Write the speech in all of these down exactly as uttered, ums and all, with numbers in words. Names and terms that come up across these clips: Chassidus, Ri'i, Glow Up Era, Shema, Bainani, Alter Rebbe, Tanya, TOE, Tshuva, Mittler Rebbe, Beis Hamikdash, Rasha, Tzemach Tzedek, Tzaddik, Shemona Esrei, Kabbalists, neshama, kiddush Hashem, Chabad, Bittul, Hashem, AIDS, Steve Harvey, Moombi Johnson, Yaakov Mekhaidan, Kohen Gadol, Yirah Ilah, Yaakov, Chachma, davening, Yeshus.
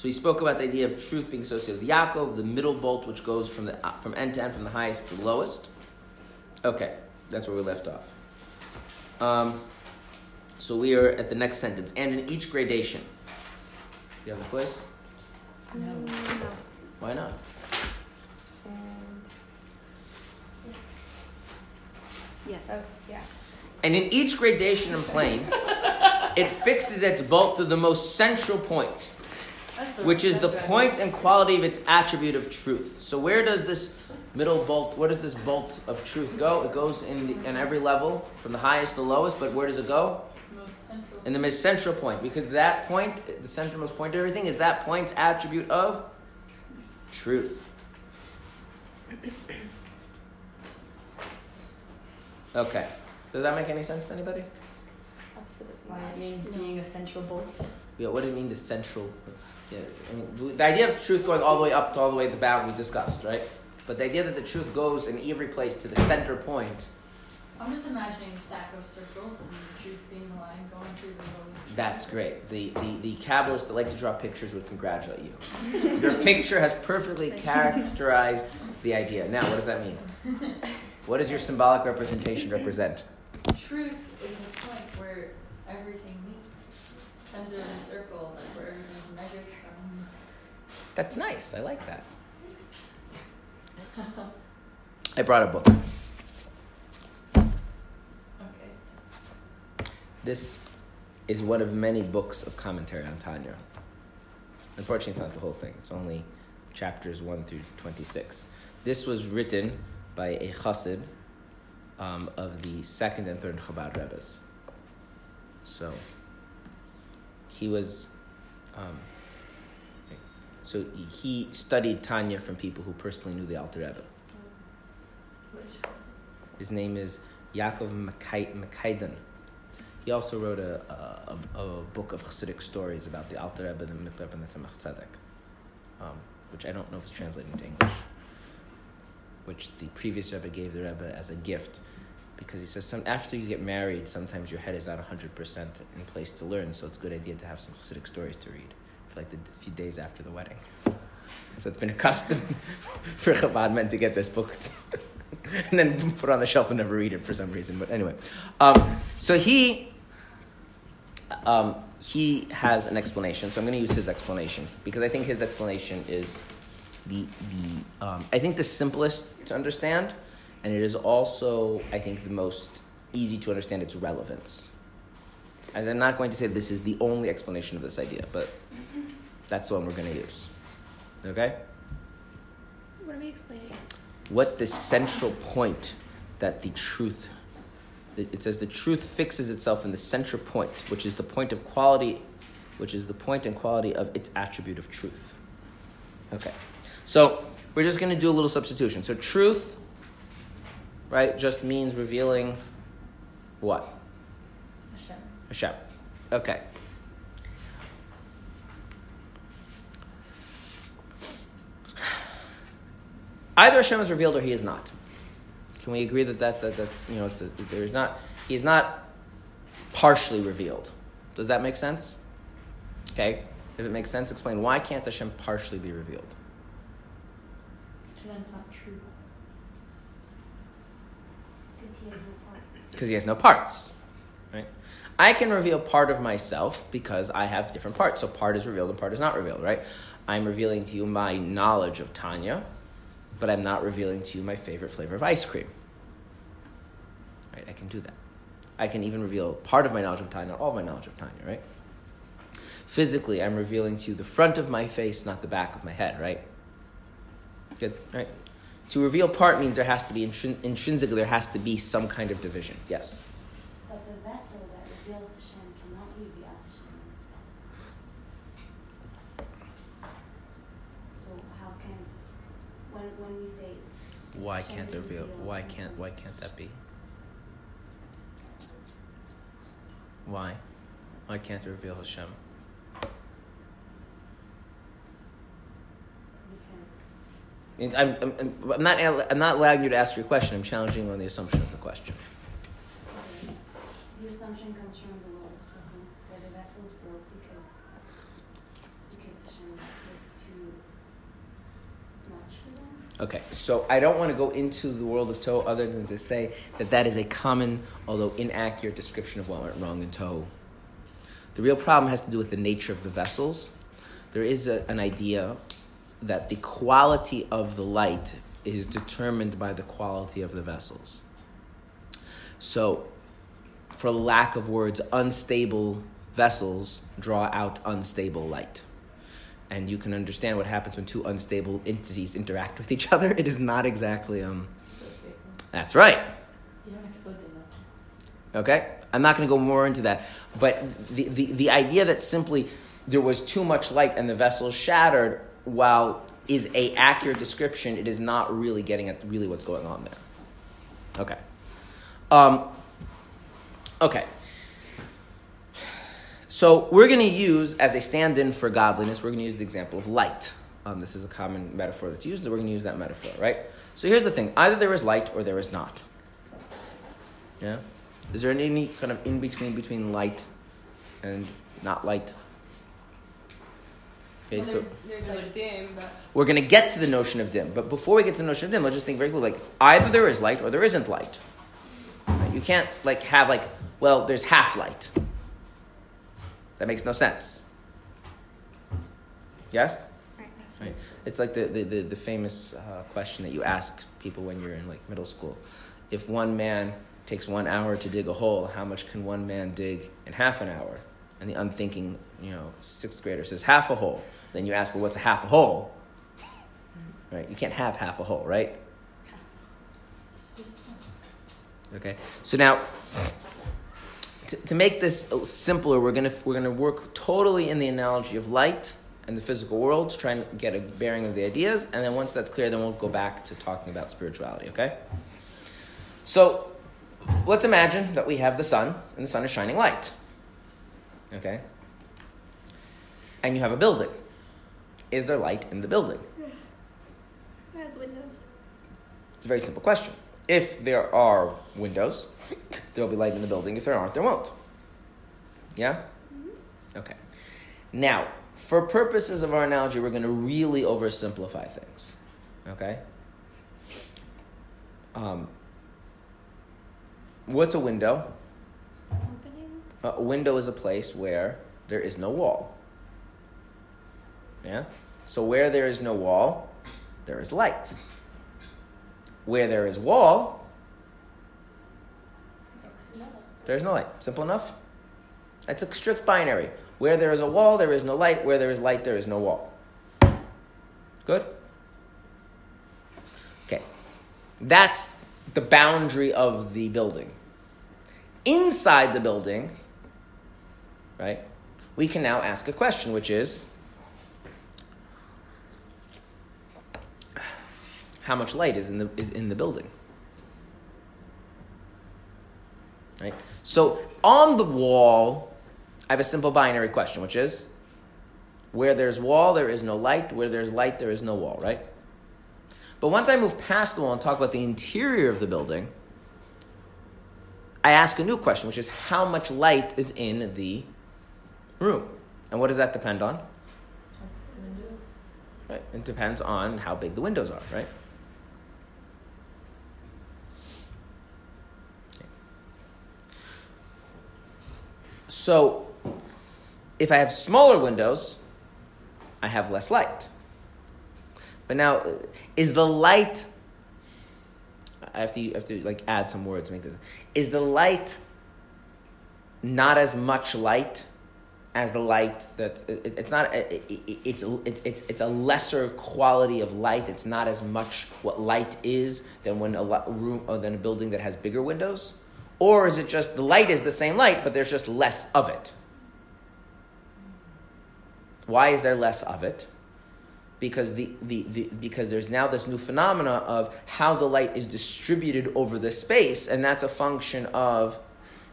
So he spoke about the idea of truth being associated with Yaakov, the middle bolt which goes from the from end to end, from the highest to the lowest. Okay, that's where we left off. Um, so we are at the next sentence. And in each gradation. Do you have a place? No. Why not? Um, yes. yes. Oh, yeah. And in each gradation and plane, it fixes its bolt to the most central point, which is the point and quality of its attribute of truth. So where does this middle bolt, where does this bolt of truth go? It goes in the, in every level, from the highest to the lowest, but where does it go? In the most central point, because that point, the centermost point of everything, is that point's attribute of truth. Okay. Does that make any sense to anybody? Absolutely. Why it means being a central bolt. Yeah, what do you mean the central? Yeah, I mean, the idea of truth going all the way up to all the way to the bound we discussed, right? But the idea that the truth goes in every place to the center point. I'm just imagining a stack of circles and the truth being the line going through the middle. That's great. The, the the Kabbalists that like to draw pictures would congratulate you. Your picture has perfectly characterized the idea. Now, what does that mean? What does your symbolic representation represent? Truth is the point where everything meets, center of the circle, like where everything's measured from. That's nice. I like that. I brought a book. Okay. This is one of many books of commentary on Tanya. Unfortunately, it's not the whole thing. It's only chapters one through twenty-six. This was written by a chassid um, of the second and third Chabad Rebbes. So he was, um, so he studied Tanya from people who personally knew the Alter Rebbe. Which? His name is Yaakov Mekhaidan. He also wrote a, a, a book of Chassidic stories about the Alter Rebbe, the Mittler Rebbe, and the Tzemach Tzedek, um, which I don't know if it's translating to English, which the previous Rebbe gave the Rebbe as a gift, because he says some, after you get married, sometimes your head is not one hundred percent in place to learn, so it's a good idea to have some Chassidic stories to read for like the few days after the wedding. So it's been a custom for Chabad men to get this book and then put it on the shelf and never read it for some reason. But anyway, um, so he um, he has an explanation, so I'm going to use his explanation, because I think his explanation is the the um, I think the simplest to understand, and it is also, I think, the most easy to understand its relevance. And I'm not going to say this is the only explanation of this idea, but that's the one we're going to use. Okay? What are we explaining? What the central point that the truth... It says the truth fixes itself in the central point, which is the point of quality, which is the point and quality of its attribute of truth. Okay. So we're just going to do a little substitution. So truth, right, just means revealing what? Hashem. Hashem. Okay. Either Hashem is revealed or he is not. Can we agree that that that, that you know it's a, there's not he is not partially revealed? Does that make sense? Okay. If it makes sense, explain why can't Hashem partially be revealed? Because that's not true. Because he has no parts. Because he has no parts, right? I can reveal part of myself because I have different parts. So part is revealed and part is not revealed, right? I'm revealing to you my knowledge of Tanya, but I'm not revealing to you my favorite flavor of ice cream, right? I can do that. I can even reveal part of my knowledge of Tanya, not all of my knowledge of Tanya, right? Physically, I'm revealing to you the front of my face, not the back of my head, right? Good, right? To reveal part means there has to be, intrin- intrinsically, there has to be some kind of division. Yes? But the vessel that reveals Hashem cannot be the Hashem. So how can, when when we say... Why Hashem can't reveal, why can't, why can't that be? Why? Why can't it reveal Hashem? I'm, I'm, I'm not. I'm not allowing you to ask your question. I'm challenging you on the assumption of the question. Okay. The assumption comes from the world, where the vessel is broke because because Hashem. Okay, so I don't want to go into the world of T O E other than to say that that is a common, although inaccurate, description of what went wrong in T O E. The real problem has to do with the nature of the vessels. There is a, an idea that the quality of the light is determined by the quality of the vessels. So, for lack of words, unstable vessels draw out unstable light. And you can understand what happens when two unstable entities interact with each other. It is not exactly... um. That's right. You don't explode that. Okay? I'm not going to go more into that. But the, the, the idea that simply there was too much light and the vessel shattered, while is a accurate description, it is not really getting at really what's going on there. Okay. Um, okay. So we're going to use, as a stand-in for godliness, we're going to use the example of light. Um, this is a common metaphor that's used, and we're going to use that metaphor, right? So here's the thing. Either there is light or there is not. Yeah? Is there any kind of in-between between light and not light? Okay, well, so there's, there's like dim, but... We're going to get to the notion of dim. But before we get to the notion of dim, let's just think very quickly. Like, either there is light or there isn't light. Right? You can't, like, have, like, well, there's half light. That makes no sense. Yes? Right. Right. It's like the, the, the, the famous uh, question that you ask people when you're in, like, middle school. If one man takes one hour to dig a hole, how much can one man dig in half an hour? And the unthinking, you know, sixth grader says half a hole. Then you ask, well, what's a half a hole? Right? You can't have half a hole, right? Okay. So now, to, to make this simpler, we're gonna we're gonna work totally in the analogy of light and the physical world to try and get a bearing of the ideas. And then once that's clear, then we'll go back to talking about spirituality. Okay. So let's imagine that we have the sun, and the sun is shining light. Okay. And you have a building. Is there light in the building? It has windows. It's a very simple question. If there are windows, there will be light in the building. If there aren't, there won't. Yeah? Mm-hmm. Okay. Now, for purposes of our analogy, we're going to really oversimplify things. Okay? Um, what's a window? A window is a place where there is no wall. Yeah? So where there is no wall, there is light. Where there is wall, there is no light. Simple enough? That's a strict binary. Where there is a wall, there is no light. Where there is light, there is no wall. Good? Okay. That's the boundary of the building. Inside the building... Right? We can now ask a question, which is, how much light is in the is in the building? Right? So on the wall, I have a simple binary question, which is, where there's wall, there is no light. Where there's light, there is no wall, right? But once I move past the wall and talk about the interior of the building, I ask a new question, which is, how much light is in the room? And what does that depend on? Windows. Right. It depends on how big the windows are, right? So if I have smaller windows, I have less light. But now, is the light... I have to, I have to like add some words to make this. Is the light not as much light as the light that it, it's not? It, it, it's it, it's it's a lesser quality of light. It's not as much what light is than when a room or than a building that has bigger windows, or is it just the light is the same light, but there's just less of it? Why is there less of it? Because the, the, the because there's now this new phenomena of how the light is distributed over the space, and that's a function of,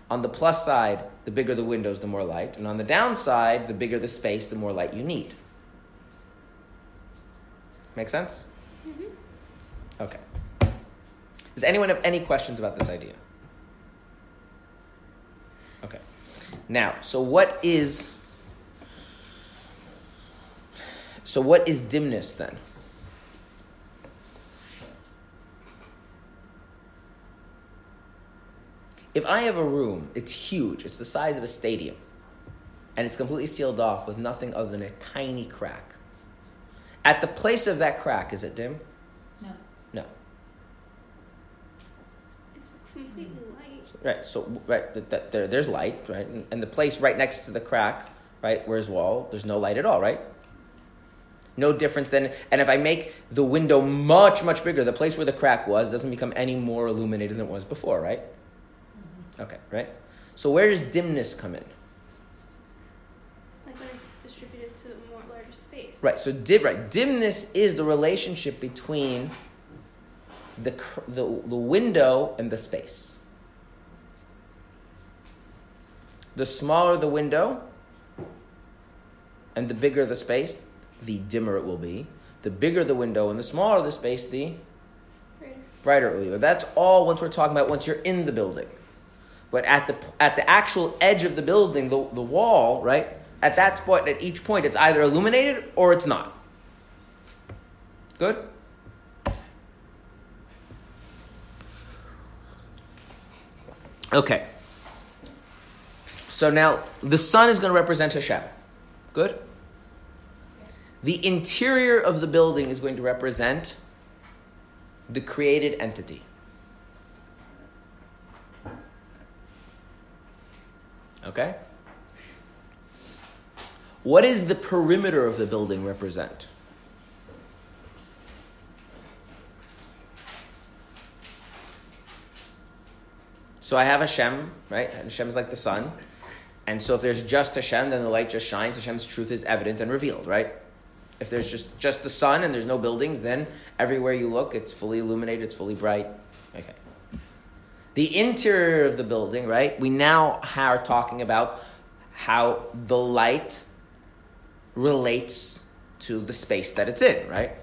on the plus side, the bigger the windows, the more light, and on the downside, the bigger the space, the more light you need. Make sense? Mm-hmm. Okay. Does anyone have any questions about this idea? Okay. Now, so what is... So what is dimness then? If I have a room, it's huge, it's the size of a stadium, and it's completely sealed off with nothing other than a tiny crack. At the place of that crack, is it dim? No. No. It's completely light. Right, so right, th- th- there, there's light, right? And, and the place right next to the crack, right, where's wall, there's no light at all, right? No difference than, and if I make the window much, much bigger, the place where the crack was doesn't become any more illuminated than it was before, right? Mm-hmm. Okay, right? So where does dimness come in? Like when it's distributed to a more larger space. Right, so dim, right, dimness is the relationship between the, the, the window and the space. The smaller the window and the bigger the space, the dimmer it will be. The bigger the window and the smaller the space, the brighter, brighter it will be. That's all once we're talking about once you're in the building. But at the at the actual edge of the building, the, the wall, right, at that spot, at each point, it's either illuminated or it's not. Good? Okay. So now the sun is going to represent Hashem. Good? The interior of the building is going to represent the created entity. Okay? What does the perimeter of the building represent? So I have Hashem, right? Hashem is like the sun. And so if there's just Hashem, then the light just shines. Hashem's truth is evident and revealed, right? If there's just, just the sun and there's no buildings, then everywhere you look, it's fully illuminated, it's fully bright. Okay. The interior of the building, right? We now are talking about how the light relates to the space that it's in, right?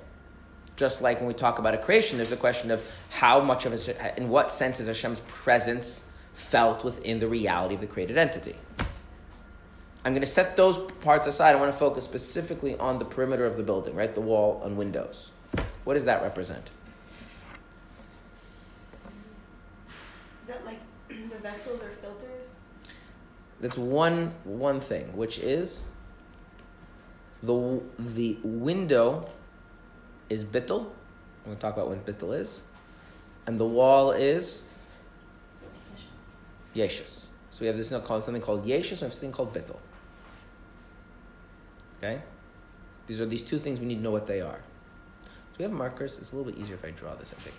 Just like when we talk about a creation, there's a question of how much of it, in what sense is Hashem's presence felt within the reality of the created entity? I'm going to set those parts aside. I want to focus specifically on the perimeter of the building, right? The wall and windows. What does that represent? Is that like the vessels or filters? That's one one thing, which is the the window is Bittul. I'm going to talk about what Bittul is. And the wall is Yeshus. So we have this something called Yeshus, and we have something called Bittul. Okay? These are these two things we need to know what they are. Do we have markers? It's a little bit easier if I draw this, I think.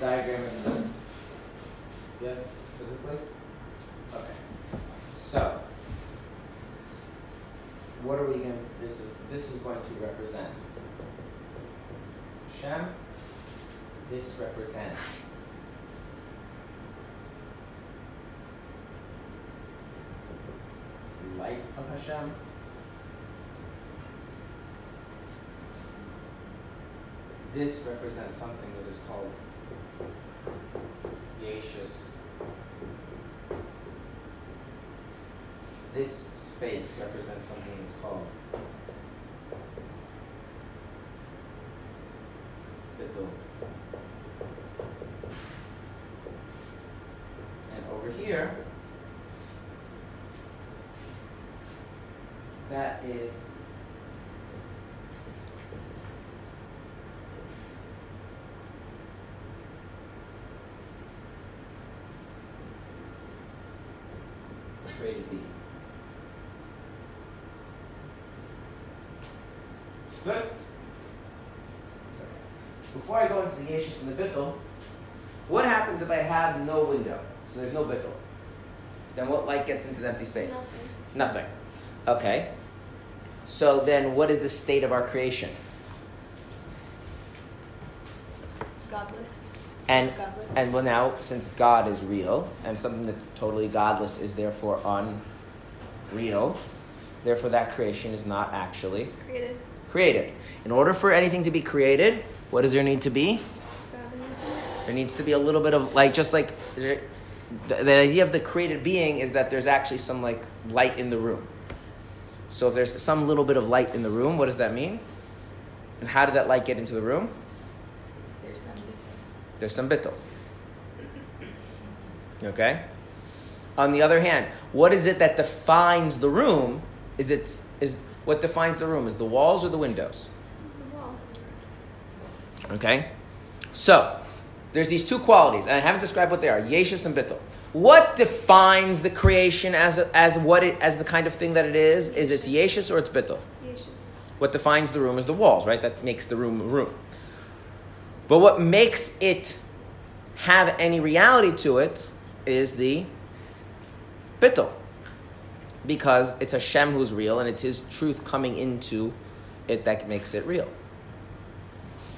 Diagram makes sense? Yes, physically? Okay. So what are we going to this is this is going to represent Hashem. This represents the light of Hashem. This represents something that is called Yeshus. This space represents something that's called Bittul. And over here, that is be. Good. Before I go into the Yeshus and the Bittul, what happens if I have no window? So there's no Bittul. Then what light gets into the empty space? Nothing. Nothing. Okay. So then what is the state of our creation? Godless. And godless. And well, now, since God is real, and something that's totally godless is therefore unreal, therefore that creation is not actually created. created. In order for anything to be created, what does there need to be? Godliness. There needs to be a little bit of, like, just like... The, the idea of the created being is that there's actually some, like, light in the room. So if there's some little bit of light in the room, what does that mean? And how did that light get into the room? There's some bittul. There's some bittul. Okay? On the other hand, what is it that defines the room? Is it is what defines the room? Is the walls or the windows? The walls. Okay? So... there's these two qualities, and I haven't described what they are: Yeshus and Bittul. What defines the creation as a, as what it as the kind of thing that it is? Is it Yeshus or it's Bittul? Yeshus. What defines the room is the walls, right? That makes the room a room. But what makes it have any reality to it is the Bittul, because it's Hashem who's real, and it's His truth coming into it that makes it real.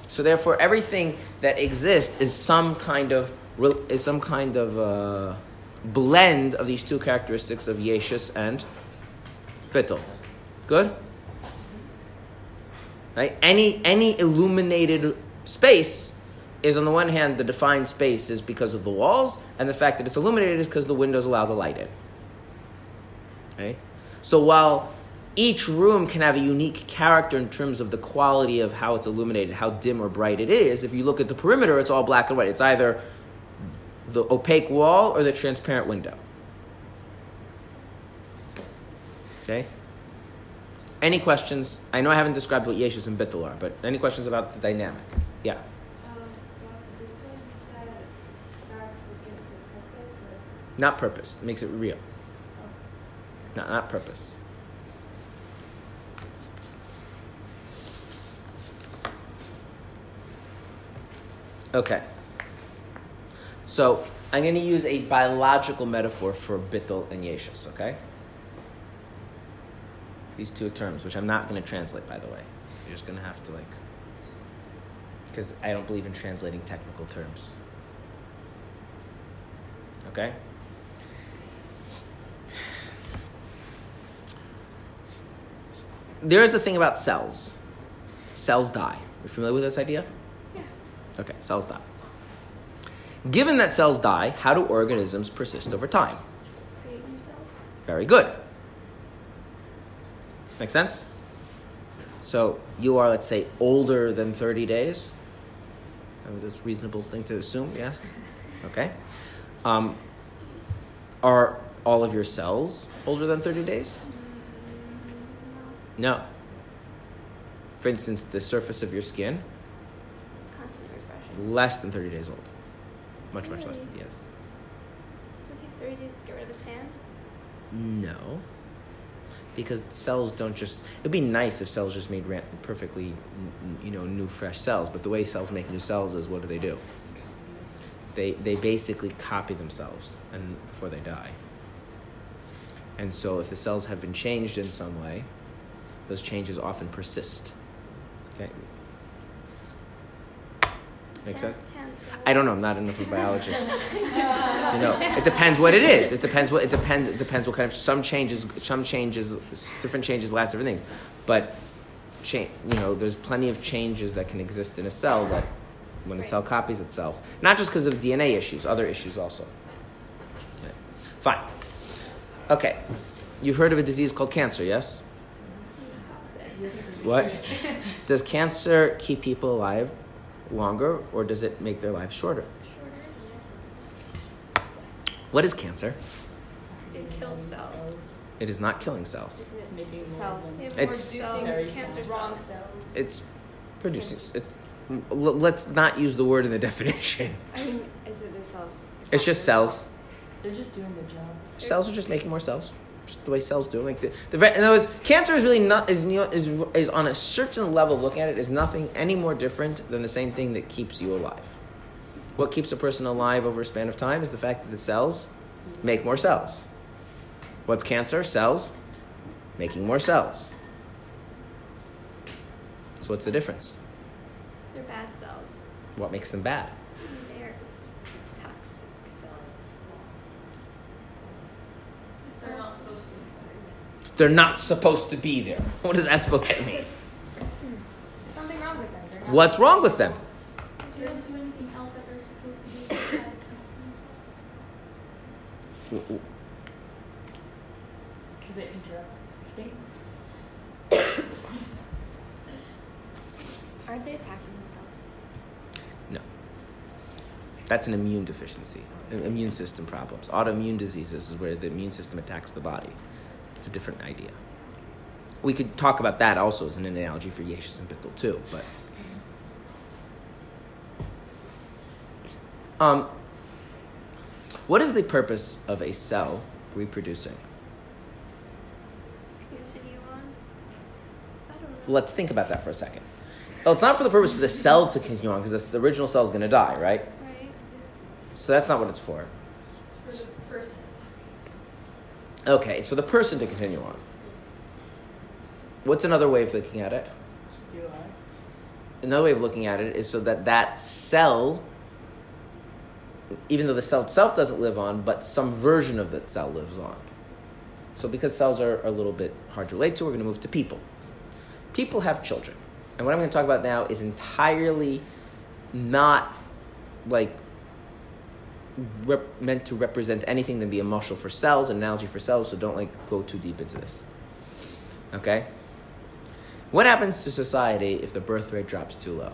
So therefore, everything that exists is some kind of is some kind of uh, blend of these two characteristics of Yeshus and Bittul. Good? Right? Any any illuminated space is, on the one hand, the defined space is because of the walls, and the fact that it's illuminated is because the windows allow the light in. Okay? So while each room can have a unique character in terms of the quality of how it's illuminated, how dim or bright it is. If you look at the perimeter, it's all black and white. It's either the opaque wall or the transparent window. Okay? Any questions? I know I haven't described what Yeshus and Bittul are, but any questions about the dynamic? Yeah. Um, not purpose. It makes it real. Not, not purpose. Okay, so I'm going to use a biological metaphor for Bittul and Yeshus, okay? These two terms, which I'm not going to translate, by the way. You're just going to have to, like, because I don't believe in translating technical terms. Okay? There is a thing about cells. Cells die. You're familiar with this idea? Okay, cells die. Given that cells die, how do organisms persist over time? Create new cells. Very good. Make sense? So you are, let's say, older than thirty days. That's a reasonable thing to assume, yes? Okay. Um, are all of your cells older than thirty days? No. For instance, the surface of your skin... less than thirty days old. Much, really? much less than, yes. So it takes thirty days to get rid of the tan? No. Because cells don't just... It would be nice if cells just made perfectly, you know, new, fresh cells. But the way cells make new cells is, what do they do? They they basically copy themselves and before they die. And so if the cells have been changed in some way, those changes often persist. Okay? Make sense? I don't know. I'm not enough of a biologist to know. It depends what it is. It depends what it depends. It depends what kind of some changes. Some changes. Different changes last different things. But change. You know, there's plenty of changes that can exist in a cell that, when the cell copies itself, not just because of D N A issues, other issues also. Okay. Fine. Okay. You've heard of a disease called cancer, yes? What? Does cancer keep people alive longer, or does it make their lives shorter? Shorter. What is cancer? It kills cells. It is not killing cells. Isn't it cells. It's, it's cells. Cancer wrong cells. It's producing. It's, let's not use the word in the definition. I mean, is it the cells? It's, it's just cells. cells. They're just doing their job. Cells are just making more cells. Just the way cells do. Like the, the, in other words, cancer is really not is, is is on a certain level of looking at it is nothing any more different than the same thing that keeps you alive. What keeps a person alive over a span of time is the fact that the cells make more cells. What's cancer? Cells making more cells. So what's the difference? They're bad cells. What makes them bad? They're toxic cells. Because they're not supposed to be there. They're not supposed to be there. What is that supposed to mean? There's something wrong with them. What's wrong with them? They don't do anything else that they're supposed to do besides making themselves. Because they interrupt things. Aren't they attacking themselves? No. That's an immune deficiency, immune system problems. Autoimmune diseases is where the immune system attacks the body. It's a different idea. We could talk about that also as an analogy for Yeshus and Bittul too, but... Um, what is the purpose of a cell reproducing? To continue on? I don't know. Let's think about that for a second. Well, it's not for the purpose for the cell to continue on, because the original cell is going to die, right? Right. So that's not what it's for. It's for the person. Okay, it's for the person to continue on. What's another way of looking at it? Another way of looking at it is so that that cell, even though the cell itself doesn't live on, but some version of that cell lives on. So because cells are, are a little bit hard to relate to, we're going to move to people. People have children. And what I'm going to talk about now is entirely not, like, rep- meant to represent anything than be a muscle for cells, an analogy for cells, so don't, like, go too deep into this. Okay? What happens to society if the birth rate drops too low? It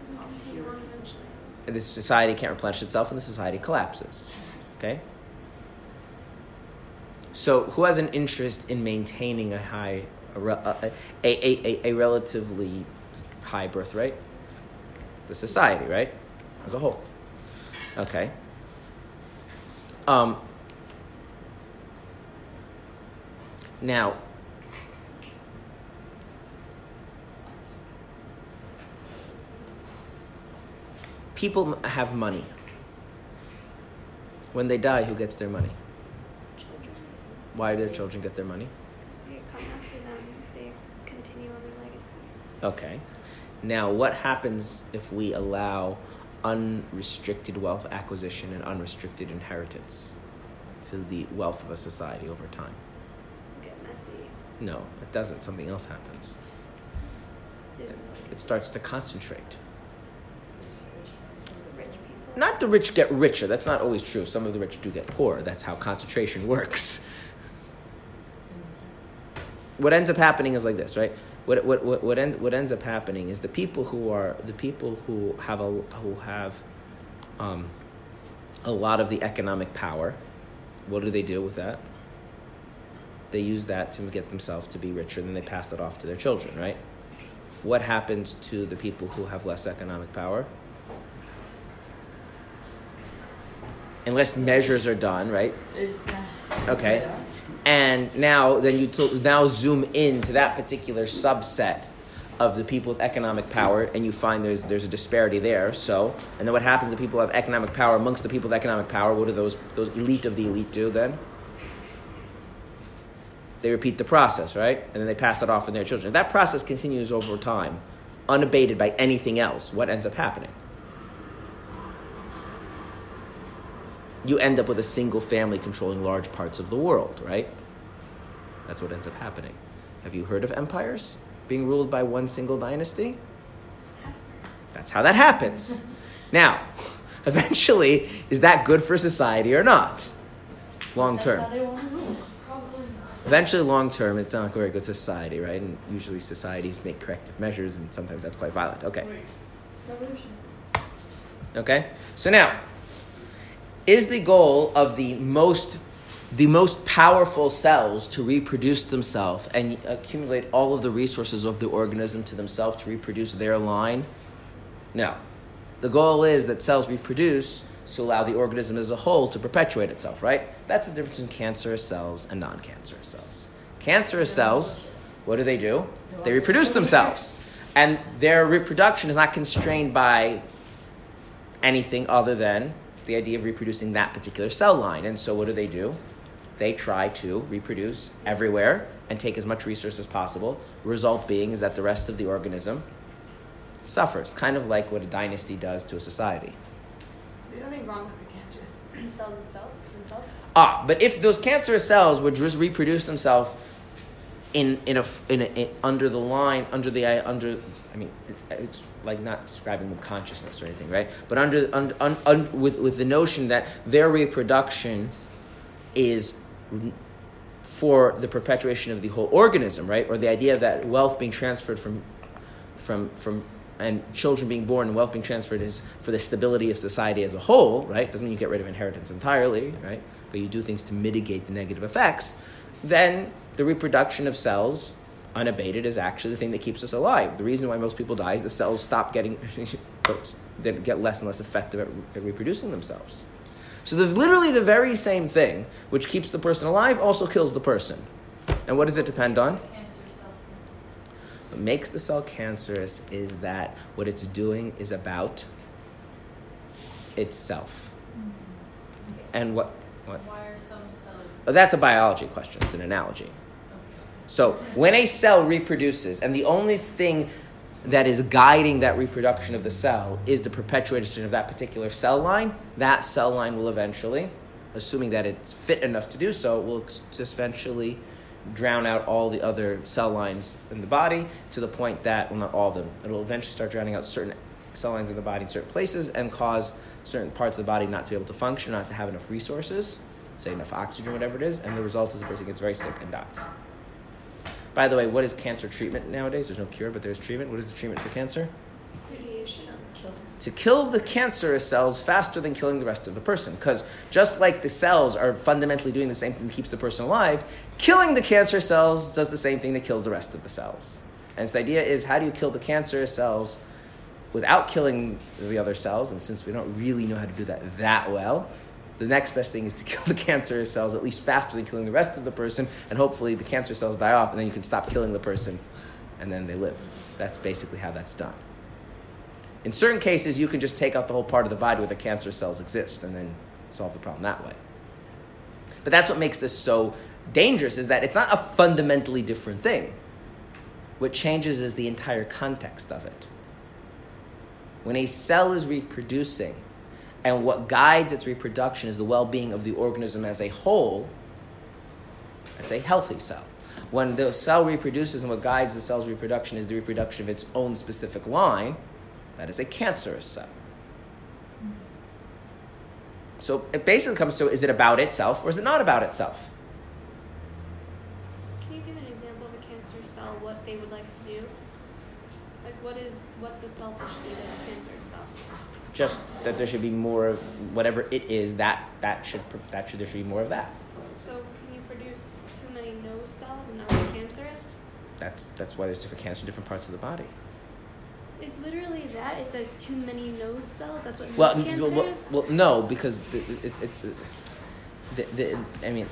doesn't continue on eventually. And the society can't replenish itself, and the society collapses. Okay? So who has an interest in maintaining a high... A, a, a, a, a relatively high birth rate? The society, right? As a whole. Okay. Um, now, people have money. When they die, who gets their money? Children. Why do their children get their money? Okay. Now, what happens if we allow unrestricted wealth acquisition and unrestricted inheritance to the wealth of a society over time? Get messy. No, it doesn't. Something else happens. It, it starts to concentrate. Rich people. Not the rich get richer. That's not always true. Some of the rich do get poorer. That's how concentration works. What ends up happening is like this, right? What what what what ends what ends up happening is the people who are the people who have a who have, um, a lot of the economic power. What do they do with that? They use that to get themselves to be richer, and then they pass it off to their children, right? What happens to the people who have less economic power? Unless measures are done, right? Okay. And now, then you t- now zoom in to that particular subset of the people with economic power, and you find there's there's a disparity there. So, and then what happens to people who have economic power amongst the people with economic power? What do those those elite of the elite do then? They repeat the process, right? And then they pass it off to their children. If that process continues over time, unabated by anything else, what ends up happening? You end up with a single family controlling large parts of the world, right? That's what ends up happening. Have you heard of empires being ruled by one single dynasty? That's how that happens. Now, eventually, is that good for society or not? Long term. Eventually, long term, it's not very good for society, right? And usually societies make corrective measures, and sometimes that's quite violent. Okay. Okay? So now... is the goal of the most the most powerful cells to reproduce themselves and accumulate all of the resources of the organism to themselves to reproduce their line? No. The goal is that cells reproduce to allow the organism as a whole to perpetuate itself, right? That's the difference between cancerous cells and non-cancerous cells. Cancerous cells, what do they do? They reproduce themselves. And their reproduction is not constrained by anything other than the idea of reproducing that particular cell line. And so what do they do? they try to reproduce everywhere and take as much resource as possible. Result being is that the rest of the organism suffers, kind of like what a dynasty does to a society. So there's nothing wrong with the cancerous cells themselves? themselves? Ah, but if those cancerous cells would just reproduce themselves in in a, in a in under the line under the under I mean it's, it's like not describing them consciousness or anything, right? But under, under un, un, with with the notion that their reproduction is for the perpetuation of the whole organism, right? Or the idea of that wealth being transferred from from from and children being born and wealth being transferred is for the stability of society as a whole, right? Doesn't mean you get rid of inheritance entirely, right? But you do things to mitigate the negative effects. Then the reproduction of cells unabated is actually the thing that keeps us alive. The reason why most people die is the cells stop getting, they get less and less effective at, at reproducing themselves. So the, literally the very same thing, which keeps the person alive, also kills the person. And what does it depend on? Cancer, cell cancer. What makes the cell cancerous is that what it's doing is about itself. Mm-hmm. Okay. And what? what? Why are some cells... Oh, that's a biology question. It's an analogy. Okay. So when a cell reproduces, and the only thing that is guiding that reproduction of the cell is the perpetuation of that particular cell line, that cell line will eventually, assuming that it's fit enough to do so, will just eventually drown out all the other cell lines in the body to the point that, well, not all of them, it will eventually start drowning out certain cell lines in the body in certain places and cause certain parts of the body not to be able to function, not to have enough resources, say enough oxygen, whatever it is, and the result is the person gets very sick and dies. By the way, what is cancer treatment nowadays? There's no cure, but there's treatment. What is the treatment for cancer? Radiation on the cells. To kill the cancerous cells faster than killing the rest of the person. Because just like the cells are fundamentally doing the same thing that keeps the person alive, killing the cancer cells does the same thing that kills the rest of the cells. And so the idea is, how do you kill the cancerous cells without killing the other cells? And since we don't really know how to do that that well, the next best thing is to kill the cancerous cells at least faster than killing the rest of the person, and hopefully the cancer cells die off, and then you can stop killing the person, and then they live. That's basically how that's done. In certain cases, you can just take out the whole part of the body where the cancer cells exist and then solve the problem that way. But that's what makes this so dangerous, is that it's not a fundamentally different thing. What changes is the entire context of it. When a cell is reproducing, and what guides its reproduction is the well-being of the organism as a whole, that's a healthy cell. When the cell reproduces and what guides the cell's reproduction is the reproduction of its own specific line, that is a cancerous cell. So it basically comes to, is it about itself or is it not about itself? Can you give an example of a cancerous cell, what they would like to do? Like what is, what's the selfish need of a cancerous cell? Just that there should be more of whatever it is, that that should that should there should be more of that. So can you produce too many no cells and not cancerous? That's that's why there's different cancer in different parts of the body. It's literally that it says too many no cells. That's what well, cancer well, well, is? well no because the, it's it's the, the I mean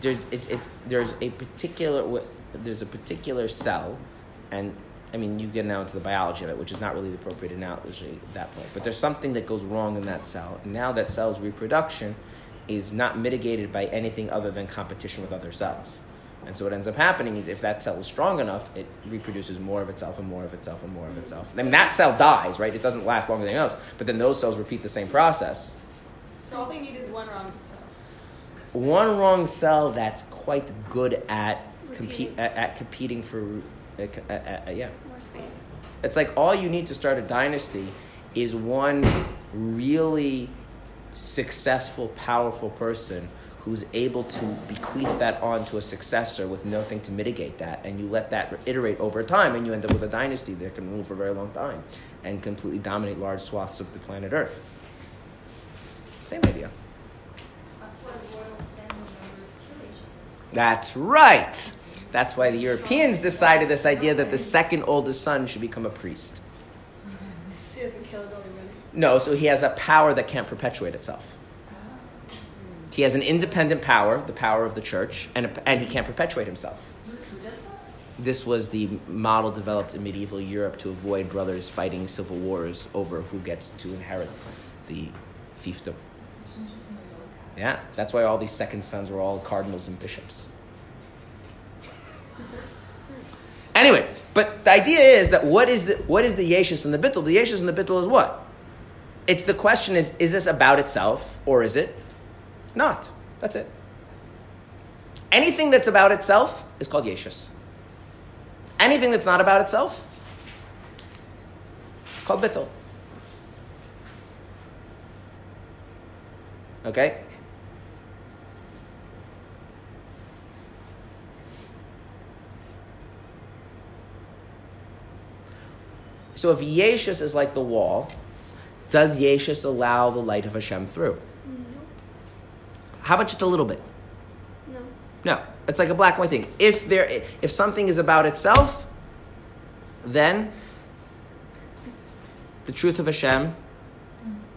there's it's it's there's a particular there's a particular cell and. I mean, you get now into the biology of it, which is not really the appropriate analogy at that point. But there's something that goes wrong in that cell. And now that cell's reproduction is not mitigated by anything other than competition with other cells. And so what ends up happening is if that cell is strong enough, it reproduces more of itself and more of itself and more of itself. Then that cell dies, right? It doesn't last longer than else. But then those cells repeat the same process. So all they need is one wrong cell. One wrong cell that's quite good at, compete, at, at competing for... Uh, uh, uh, yeah. More space. It's like all you need to start a dynasty is one really successful, powerful person who's able to bequeath that on to a successor with nothing to mitigate that, and you let that iterate over time, and you end up with a dynasty that can rule for a very long time and completely dominate large swaths of the planet Earth. Same idea. That's why the royal family members kill each other. That's right. That's why the Europeans decided this idea that the second oldest son should become a priest. So he doesn't kill it all, really? No, so he has a power that can't perpetuate itself. He has an independent power, the power of the church, and and he can't perpetuate himself. Who does that? This was the model developed in medieval Europe to avoid brothers fighting civil wars over who gets to inherit the fiefdom. Yeah, that's why all these second sons were all cardinals and bishops. Anyway, but the idea is that what is the what is the Yeshus and the Bittul? The Yeshus and the Bittul is what? It's the question is, is this about itself or is it not? That's it. Anything that's about itself is called Yeshus. Anything that's not about itself, it's called Bittul. Okay? So if Yeshus is like the wall, does Yeshus allow the light of Hashem through? No. How about just a little bit? No. No. It's like a black and white thing. If there, if something is about itself, then the truth of Hashem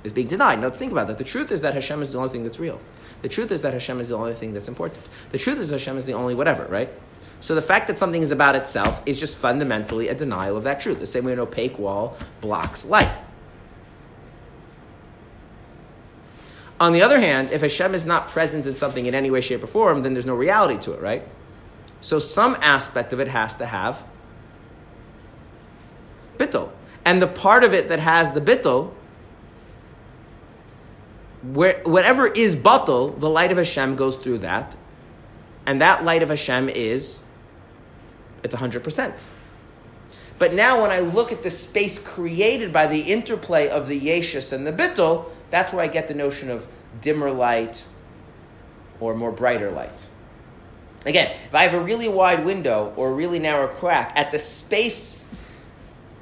is being denied. Now let's think about that. The truth is that Hashem is the only thing that's real. The truth is that Hashem is the only thing that's important. The truth is that Hashem is the only whatever, right? So the fact that something is about itself is just fundamentally a denial of that truth. The same way an opaque wall blocks light. On the other hand, if Hashem is not present in something in any way, shape, or form, then there's no reality to it, right? So some aspect of it has to have bittul. And the part of it that has the bittul, where whatever is bittul, the light of Hashem goes through that. And that light of Hashem is, it's one hundred percent. But now when I look at the space created by the interplay of the Yeshus and the bittul, that's where I get the notion of dimmer light or more brighter light. Again, if I have a really wide window or a really narrow crack, at the space,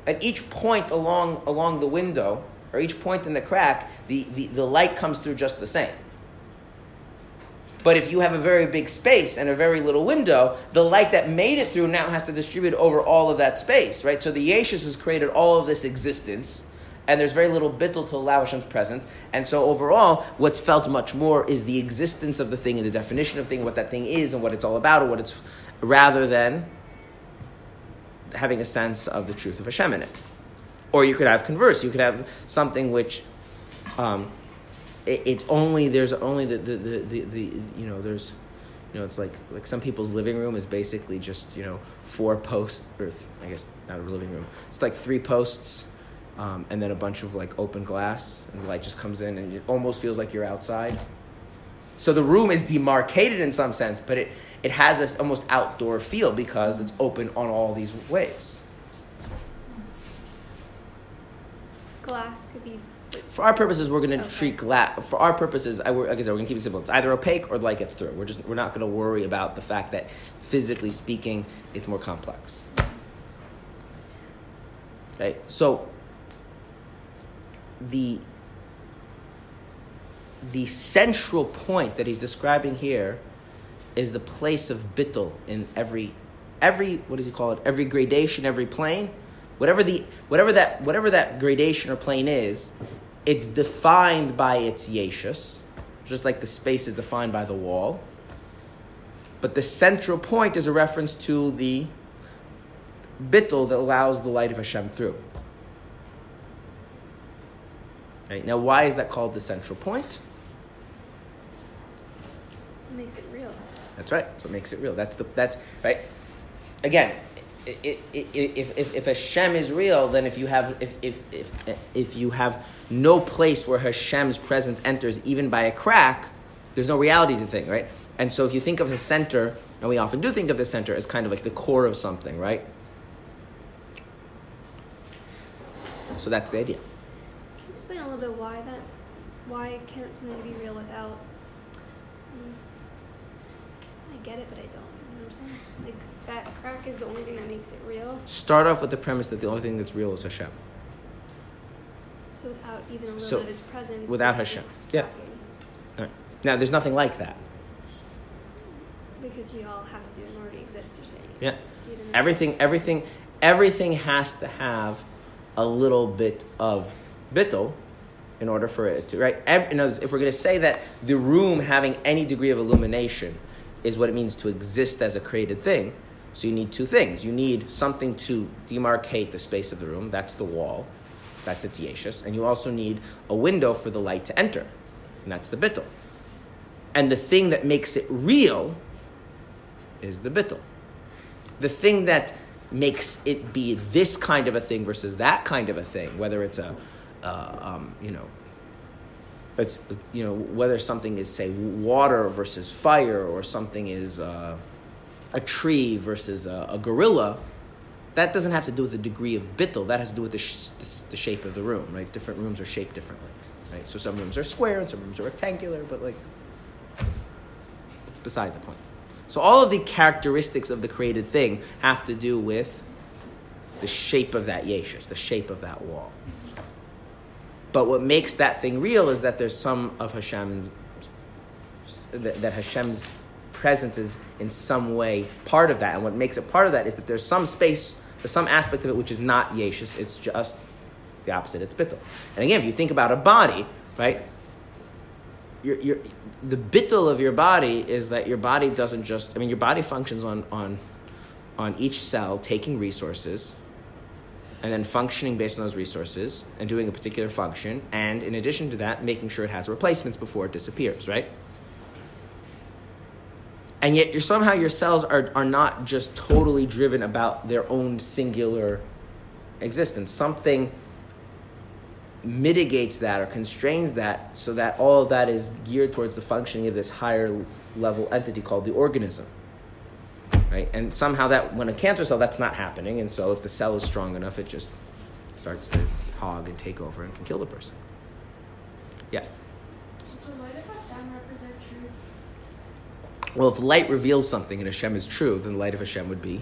at each point along along the window, or each point in the crack, the, the, the light comes through just the same. But if you have a very big space and a very little window, the light that made it through now has to distribute over all of that space, right? So the Yeshus has created all of this existence, and there's very little bittul to allow Hashem's presence. And so overall, what's felt much more is the existence of the thing and the definition of the thing, what that thing is and what it's all about, or what it's, rather than having a sense of the truth of Hashem in it. Or you could have converse. You could have something which um, it, it's only, there's only the, the, the, the, the, you know, there's, you know, it's like, like some people's living room is basically just, you know, four posts, or th- I guess not a living room. It's like three posts. Um, and then a bunch of like open glass, and the light just comes in, and it almost feels like you're outside. So the room is demarcated in some sense, but it, it has this almost outdoor feel because it's open on all these ways. Glass could be. For our purposes, we're going to okay. treat glass. For our purposes, I, like I said, we're going to keep it simple. It's either opaque or the light gets through. We're just we're not going to worry about the fact that physically speaking, it's more complex. Okay, so. The the central point that he's describing here is the place of bittul in every every what does he call it? Every gradation, every plane, whatever the whatever that whatever that gradation or plane is, it's defined by its yeshus, just like the space is defined by the wall. But the central point is a reference to the bittul that allows the light of Hashem through. Right. Now, why is that called the central point? That's what makes it real. That's right. That's what makes it real. That's the that's right. Again, it, it, it, if if if Hashem is real, then if you have if if if if you have no place where Hashem's presence enters, even by a crack, there's no reality to the thing, right? And so, if you think of the center, and we often do think of the center as kind of like the core of something, right? So that's the idea. Explain a little bit why that, why can't something be real without? Um, I get it, but I don't. You know what I'm saying? Like that crack is the only thing that makes it real. Start off with the premise that the only thing that's real is Hashem. So without even a little so, bit of its presence. Without it's Hashem, yeah. All right. Now there's nothing like that. Because we all have to in order to exist. You're saying. Yeah. To see it in everything, way. everything, everything has to have a little bit of bittul, in order for it to, right? Every, in other words, if we're going to say that the room having any degree of illumination is what it means to exist as a created thing, so you need two things. You need something to demarcate the space of the room. That's the wall. That's its yeshus. And you also need a window for the light to enter. And that's the bittul. And the thing that makes it real is the bittul. The thing that makes it be this kind of a thing versus that kind of a thing, whether it's a, uh, um, you know, it's, it's, you know, whether something is, say, water versus fire, or something is uh, a tree versus a, a gorilla, that doesn't have to do with the degree of bittul. That has to do with the, sh- the, the shape of the room, right? Different rooms are shaped differently, right? So some rooms are square and some rooms are rectangular, but, like, it's beside the point. So all of the characteristics of the created thing have to do with the shape of that yeshus, the shape of that wall. But what makes that thing real is that there's some of Hashem, that Hashem's presence is in some way part of that. And what makes it part of that is that there's some space, there's some aspect of it which is not yeshus, it's just the opposite, it's bittul. And again, if you think about a body, right? Your, your, the bittul of your body is that your body doesn't just... I mean, your body functions on, on, on each cell taking resources and then functioning based on those resources and doing a particular function, and in addition to that, making sure it has replacements before it disappears, right? And yet you're, somehow your cells are, are not just totally driven about their own singular existence. Something mitigates that or constrains that so that all of that is geared towards the functioning of this higher level entity called the organism, right? And somehow that, when a cancer cell, that's not happening, and so if the cell is strong enough, it just starts to hog and take over and can kill the person. Yeah? So why does Hashem represent truth? Well, if light reveals something and Hashem is true, then the light of Hashem would be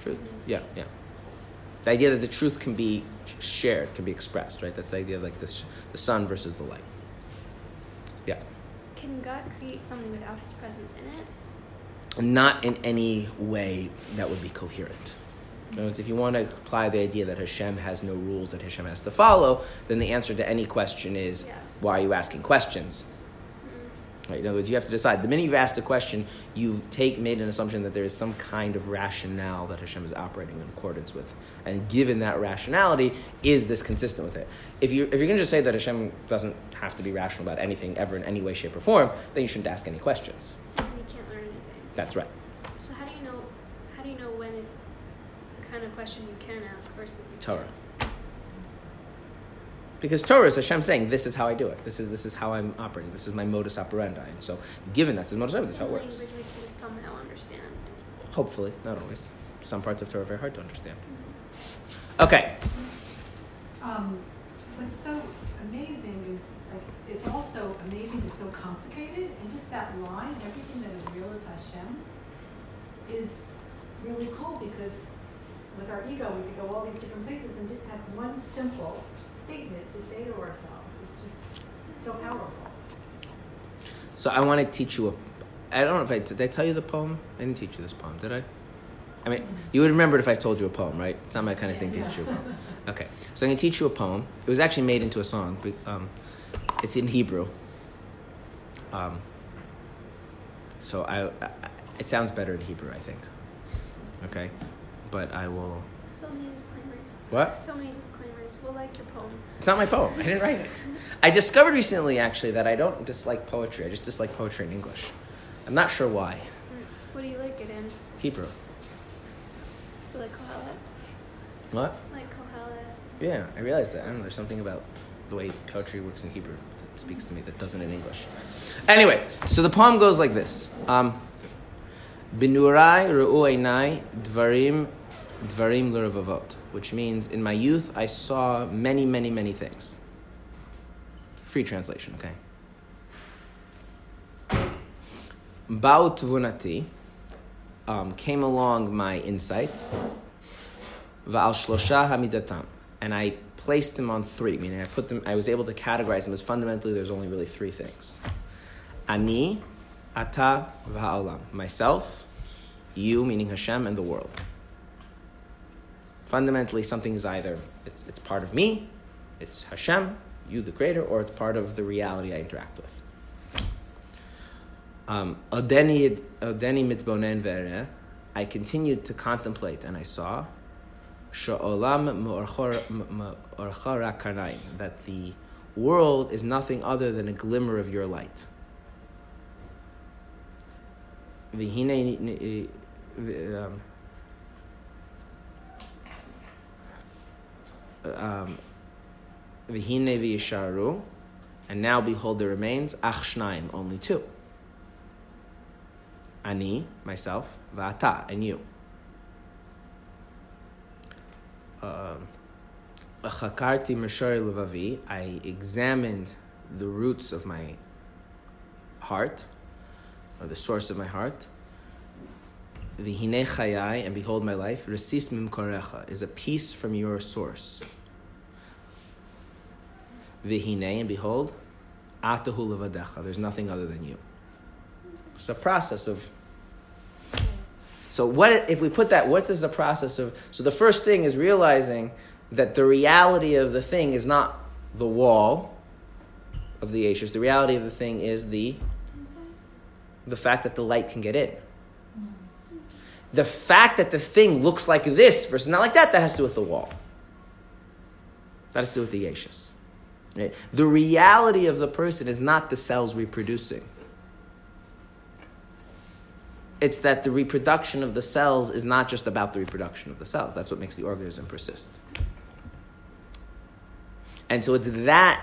truth. Yeah, yeah. The idea that the truth can be shared, can be expressed, right? That's the idea of, like, this, the sun versus the light. Yeah. Can God create something without his presence in it? Not in any way that would be coherent. In other words, if you want to apply the idea that Hashem has no rules, that Hashem has to follow, then the answer to any question is, yes. Why are you asking questions? Mm-hmm. Right? In other words, you have to decide. The minute you've asked a question, you've take, made an assumption that there is some kind of rationale that Hashem is operating in accordance with. And given that rationality, is this consistent with it? If you, if you're going to just say that Hashem doesn't have to be rational about anything ever in any way, shape, or form, then you shouldn't ask any questions. You can't learn anything. That's right. So how do you know? How do you know when it's the kind of question you can ask versus you Torah? Can't? Because Torah is Hashem saying, "This is how I do it. This is this is how I'm operating. This is my modus operandi." And so, given that's his modus operandi, that's how it works. Language we can somehow understand. Hopefully, not always. Some parts of Torah are very hard to understand. Mm-hmm. Okay. Um, what's so amazing is, like, it's also amazing it's so complicated, and just that line, everything that is real is Hashem, is really cool, because with our ego we could go all these different places and just have one simple statement to say to ourselves. It's just so powerful. So I want to teach you a, I don't know if I, did I tell you the poem? I didn't teach you this poem, did I? I mean, you would remember it if I told you a poem, right? It's not my kind of thing to teach you a poem. Okay, so I'm going to teach you a poem. It was actually made into a song, but um, it's in Hebrew. Um, so I, I, it sounds better in Hebrew, I think. Okay, but I will... So many disclaimers. What? So many disclaimers. We'll like your poem. It's not my poem. I didn't write it. I discovered recently, actually, that I don't dislike poetry. I just dislike poetry in English. I'm not sure why. What do you like it in? Hebrew. So like Kohelet. What? Like Kohelet. Yeah, I realized that. I don't know, there's something about the way poetry works in Hebrew that speaks to me that doesn't in English. Anyway, so the poem goes like this. Um, Binurai re'u einai dvarim dvarim l'revavot, which means, in my youth I saw many, many, many things. Free translation, okay? Ba'u t'vunati. Um, came along my insight, va'al shlosha hamidatam, and I placed them on three. Meaning, I put them. I was able to categorize them as fundamentally there's only really three things: ani, ata, va'alam. Myself, you, meaning Hashem, and the world. Fundamentally, something is either it's it's part of me, it's Hashem, you, the Creator, or it's part of the reality I interact with. Um, I continued to contemplate, and I saw that the world is nothing other than a glimmer of your light. Vihine um, um, Vihine v'yisharu, and now behold there remains ach shnayim, only two. Ani, myself, v'ata, and you. Chakarti meshari levavi, I examined the roots of my heart, or the source of my heart. V'hinei chayai, and behold my life, resis mimkorecha, is a piece from your source. V'hinei, and behold, atahu levadecha, there's nothing other than you. It's a process of... So what if we put that, what is the process of... So the first thing is realizing that the reality of the thing is not the wall of the Yeshus. The reality of the thing is the... the fact that the light can get in. The fact that the thing looks like this versus not like that, that has to do with the wall. That has to do with the Yeshus. Right? The reality of the person is not the cells reproducing. It's that the reproduction of the cells is not just about the reproduction of the cells. That's what makes the organism persist. And so it's that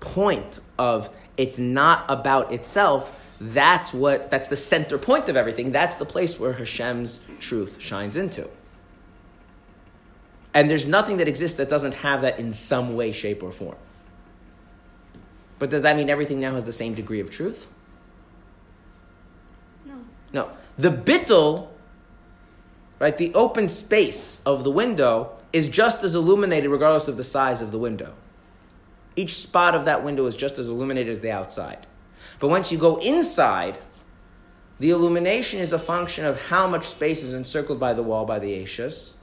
point of it's not about itself. That's what, that's the center point of everything. That's the place where Hashem's truth shines into. And there's nothing that exists that doesn't have that in some way, shape, or form. But does that mean everything now has the same degree of truth? No. No. The bittul, right, the open space of the window is just as illuminated regardless of the size of the window. Each spot of that window is just as illuminated as the outside. But once you go inside, the illumination is a function of how much space is encircled by the wall, by the Yeshus,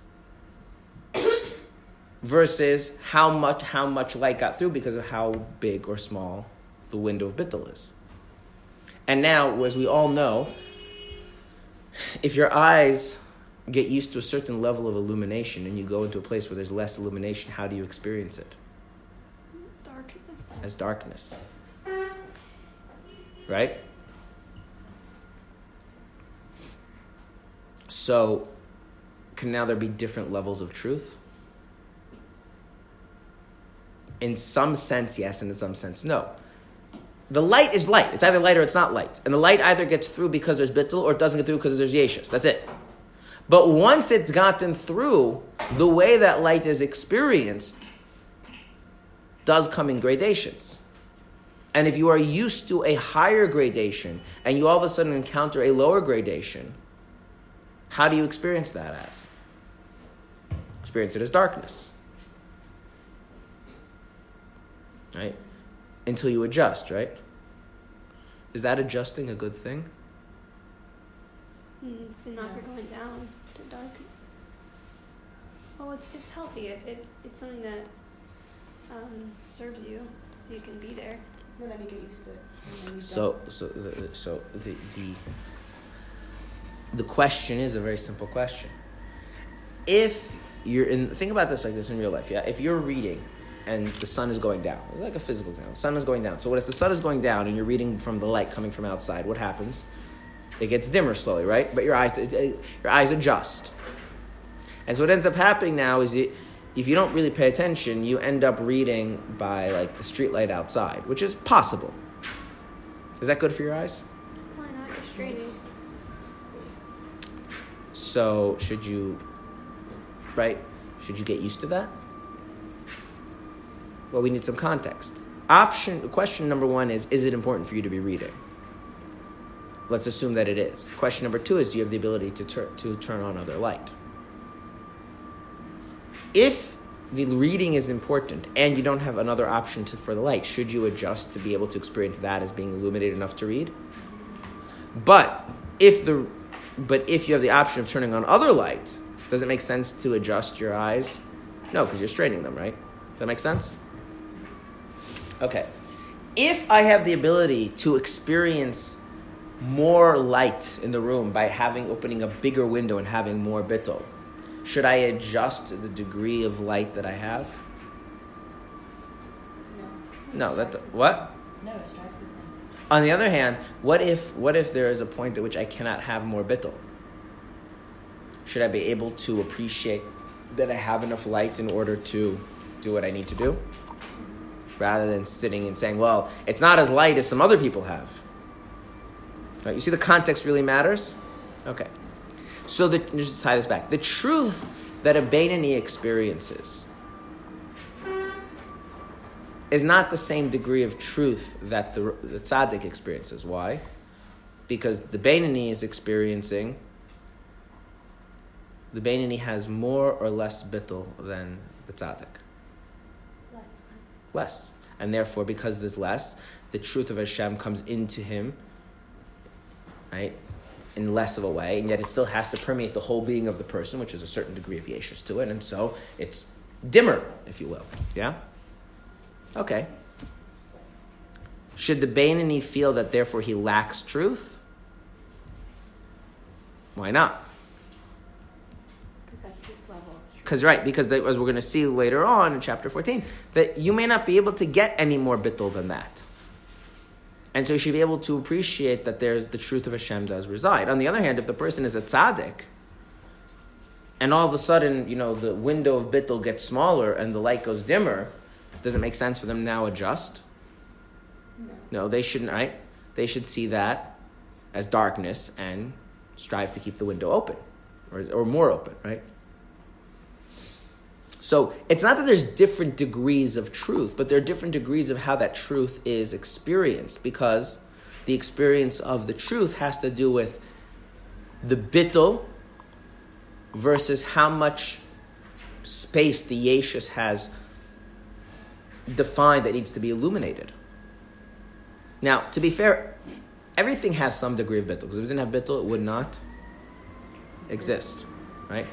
versus how much how much light got through because of how big or small the window of bittul is. And now, as we all know, if your eyes get used to a certain level of illumination and you go into a place where there's less illumination, how do you experience it? Darkness. As darkness. Right? So, can now there be different levels of truth? In some sense, yes, and in some sense, no. The light is light. It's either light or it's not light. And the light either gets through because there's bittul or it doesn't get through because there's yeshus. That's it. But once it's gotten through, the way that light is experienced does come in gradations. And if you are used to a higher gradation and you all of a sudden encounter a lower gradation, how do you experience that as? Experience it as darkness. Right? Until you adjust, right? Is that adjusting a good thing? Mm, it's not yeah. going down to dark. Well, it's it's healthy. It, it it's something that um, serves you, so you can be there. And then you get used to it. So so the, so the the the question is a very simple question. If you're in, think about this like this in real life. Yeah, if you're reading and the sun is going down. It's like a physical example. The sun is going down. So as the sun is going down and you're reading from the light coming from outside, what happens? It gets dimmer slowly, right? But your eyes your eyes adjust. And so what ends up happening now is you, if you don't really pay attention, you end up reading by like the streetlight outside, which is possible. Is that good for your eyes? Why not? It's draining. So should you, right? Should you get used to that? Well, we need some context. Option question number one is, is it important for you to be reading? Let's assume that it is. Question number two is, do you have the ability to, tur- to turn on other light? If the reading is important and you don't have another option to, for the light, should you adjust to be able to experience that as being illuminated enough to read? But if the, but if you have the option of turning on other light, does it make sense to adjust your eyes? No, because you're straining them, right? That make sense? Okay. If I have the ability to experience more light in the room by having opening a bigger window and having more bittul, should I adjust the degree of light that I have? No. No, that what? No, it's darker. On the other hand, what if what if there is a point at which I cannot have more bittul? Should I be able to appreciate that I have enough light in order to do what I need to do? Rather than sitting and saying, well, it's not as light as some other people have. Right? You see, the context really matters? Okay. So the, just to tie this back, the truth that a Bainani experiences is not the same degree of truth that the, the Tzaddik experiences. Why? Because the Bainani is experiencing, the Bainani has more or less bittul than the Tzaddik. Less. Less. And therefore, because there's less, the truth of Hashem comes into him, right, in less of a way, and yet it still has to permeate the whole being of the person, which is a certain degree of Yeshus to it, and so it's dimmer, if you will. Yeah? Okay. Should the Bainani feel that therefore he lacks truth? Why not? Because that's his level of truth. Because, right, because the, as we're going to see later on in chapter fourteen, that you may not be able to get any more bittul than that. And so you should be able to appreciate that there's the truth of Hashem does reside. On the other hand, if the person is a tzaddik, and all of a sudden, you know, the window of bittul gets smaller and the light goes dimmer, does it make sense for them now adjust? No. No, they shouldn't, right? They should see that as darkness and strive to keep the window open or or more open, right? So it's not that there's different degrees of truth, but there are different degrees of how that truth is experienced, because the experience of the truth has to do with the bittul versus how much space the Yeshus has defined that needs to be illuminated. Now, to be fair, everything has some degree of bittul, because if it didn't have bittul, it would not exist, right?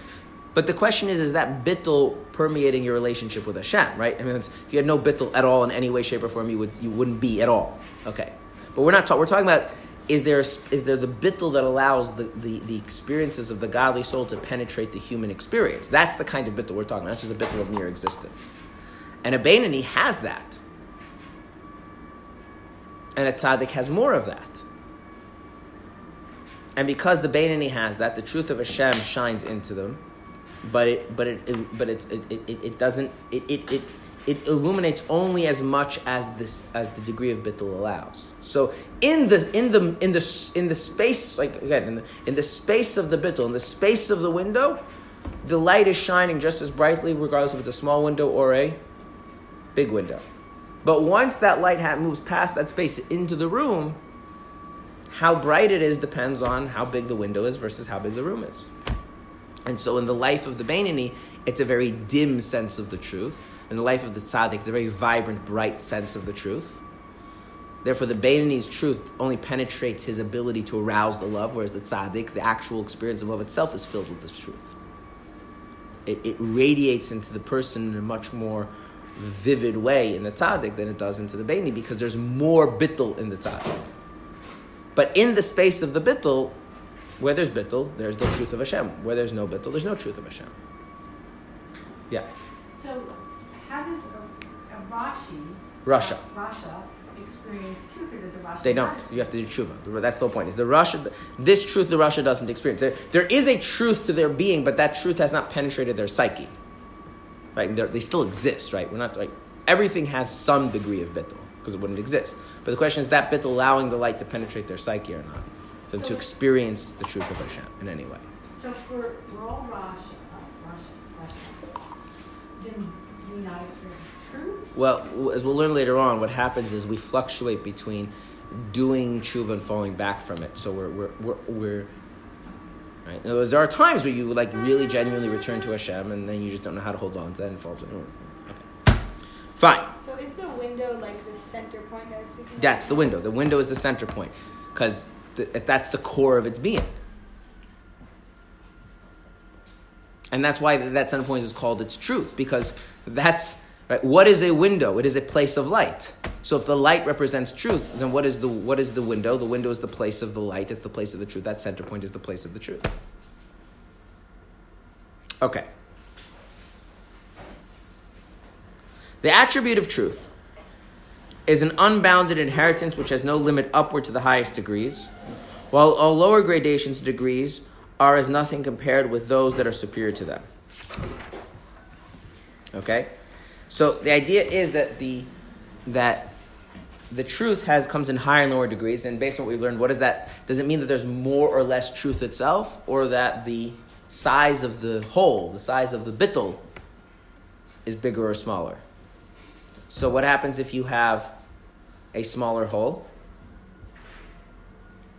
But the question is, is that bittul permeating your relationship with Hashem, right? I mean, it's, if you had no bittul at all in any way, shape, or form, you would you wouldn't be at all. Okay, but we're not talking. We're talking about is there is there the bittul that allows the, the the experiences of the godly soul to penetrate the human experience? That's the kind of bittul we're talking about. That's just the bittul of mere existence. And a Bainani has that. And a Tzaddik has more of that. And because the Bainani has that, the truth of Hashem shines into them, but it, but it, it but it's, it, it it doesn't it it it it illuminates only as much as this as the degree of bittul allows. So in the in the in the in the space, like again in the in the space of the bittul, in the space of the window, the light is shining just as brightly, regardless if it's a small window or a big window. But once that light hat moves past that space into the room, how bright it is depends on how big the window is versus how big the room is. And so in the life of the Bainani, it's a very dim sense of the truth. In the life of the Tzaddik, it's a very vibrant, bright sense of the truth. Therefore, the Bainani's truth only penetrates his ability to arouse the love, whereas the Tzaddik, the actual experience of love itself, is filled with the truth. It, it radiates into the person in a much more vivid way in the Tzaddik than it does into the Bainani, because there's more bittul in the Tzaddik. But in the space of the bittul, where there's bittul, there's the truth of Hashem. Where there's no bittul, there's no truth of Hashem. Yeah. So how does a, a Rashi, Rasha, Rasha experience truth, or does a Rasha? They don't. You have to do tshuva. That's the whole point. Is the Rasha, this truth the Rasha doesn't experience. There, there is a truth to their being, but that truth has not penetrated their psyche. Right? They still exist, right? We're not like everything has some degree of bittul, because it wouldn't exist. But the question is that bittul allowing the light to penetrate their psyche or not, for them so to experience the truth of Hashem in any way. So if we're, we're all Rasha, Rasha, Rasha, then we not experience truth? Well, as we'll learn later on, what happens is we fluctuate between doing tshuva and falling back from it. So we're we're we're, we're right? In other words, there are times where you like really genuinely return to Hashem, and then you just don't know how to hold on to that and falls over. Okay. Fine. So is the window like the center point that I was speaking about? That's the window. The window is the center point, because that's the core of its being. And that's why that center point is called its truth, because that's, right, what is a window? It is a place of light. So if the light represents truth, then what is the what is the window? The window is the place of the light. It's the place of the truth. That center point is the place of the truth. Okay. The attribute of truth is an unbounded inheritance which has no limit upward to the highest degrees, while all lower gradations and degrees are as nothing compared with those that are superior to them. Okay? So the idea is that the that the truth has comes in higher and lower degrees, and based on what we've learned, what is that? Does it mean that there's more or less truth itself, or that the size of the whole, the size of the bittul, is bigger or smaller? So what happens if you have a smaller whole?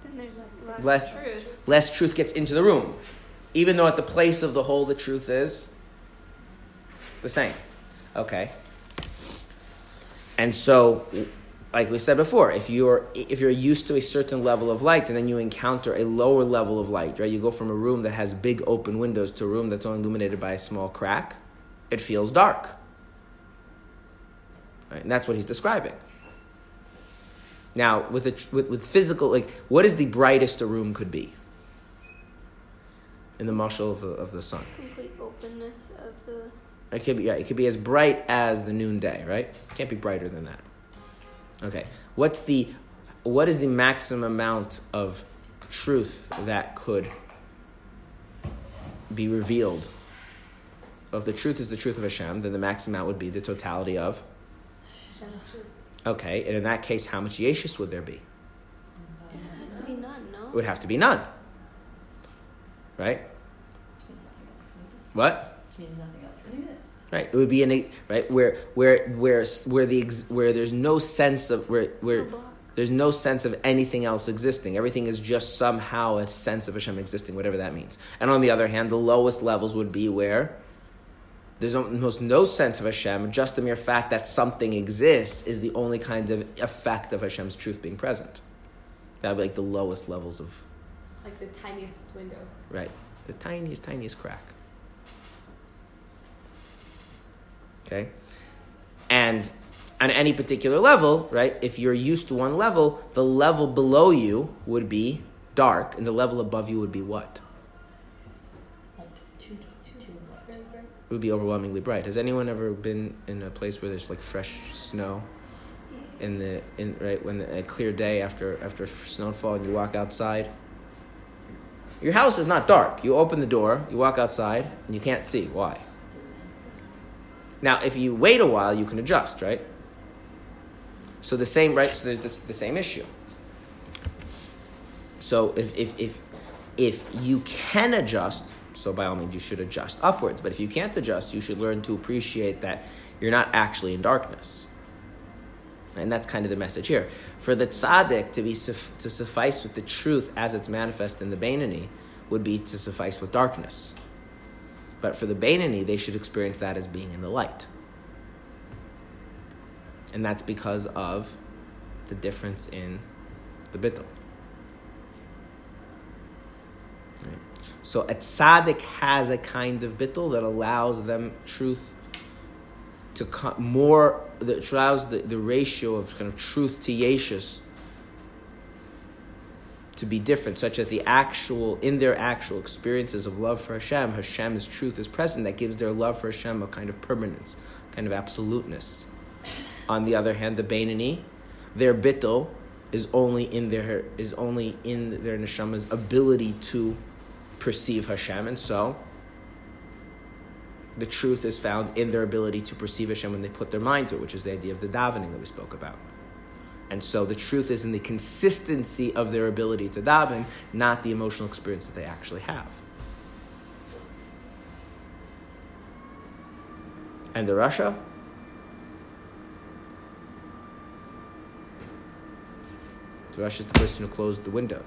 Then there's less, less truth. Less truth gets into the room, even though at the place of the whole, the truth is the same. Okay. And so, like we said before, if you're if you're used to a certain level of light and then you encounter a lower level of light, right? You go from a room that has big open windows to a room that's only illuminated by a small crack, it feels dark. Right? And that's what he's describing. Now, with, a, with with physical, like, what is the brightest a room could be? In the mashal of, of the sun. Complete openness of the... It could be, yeah, it could be as bright as the noonday, right? It can't be brighter than that. Okay. What's the, what is the maximum amount of truth that could be revealed? If the truth is the truth of Hashem, then the maximum amount would be the totality of Hashem's truth. Okay, and in that case, how much Yeshus would there be? It has to be none, no? It would have to be none. Right? It means nothing else exists. What? It means nothing else could exist. Right. It would be in right where where where where the where there's no sense of where where there's no sense of anything else existing. Everything is just somehow a sense of Hashem existing, whatever that means. And on the other hand, the lowest levels would be where there's almost no sense of Hashem. Just the mere fact that something exists is the only kind of effect of Hashem's truth being present. That would be like the lowest levels of... Like the tiniest window. Right. The tiniest, tiniest crack. Okay? And on any particular level, right, if you're used to one level, the level below you would be dark, and the level above you would be what? It would be overwhelmingly bright. Has anyone ever been in a place where there's like fresh snow, in the in right when the, a clear day after after snowfall, and you walk outside? Your house is not dark. You open the door, you walk outside, and you can't see. Why? Now, if you wait a while, you can adjust, right? So the same, right? So there's this, the same issue. So if if if if you can adjust. So by all means, you should adjust upwards. But if you can't adjust, you should learn to appreciate that you're not actually in darkness. And that's kind of the message here. For the tzaddik to be to suffice with the truth as it's manifest in the Bainani would be to suffice with darkness. But for the Bainani, they should experience that as being in the light. And that's because of the difference in the bittul. Right? So a tzaddik has a kind of bittul that allows them truth to come more, that allows the, the ratio of kind of truth to yeshus to be different, such that the actual, in their actual experiences of love for Hashem, Hashem's truth is present. That gives their love for Hashem a kind of permanence, kind of absoluteness. On the other hand, the Bainani, their bittul is only in their is only in their neshama's ability to perceive Hashem, and so the truth is found in their ability to perceive Hashem when they put their mind to it, which is the idea of the davening that we spoke about. And so the truth is in the consistency of their ability to daven, not the emotional experience that they actually have. And the Rasha? The Rasha is the person who closed the window.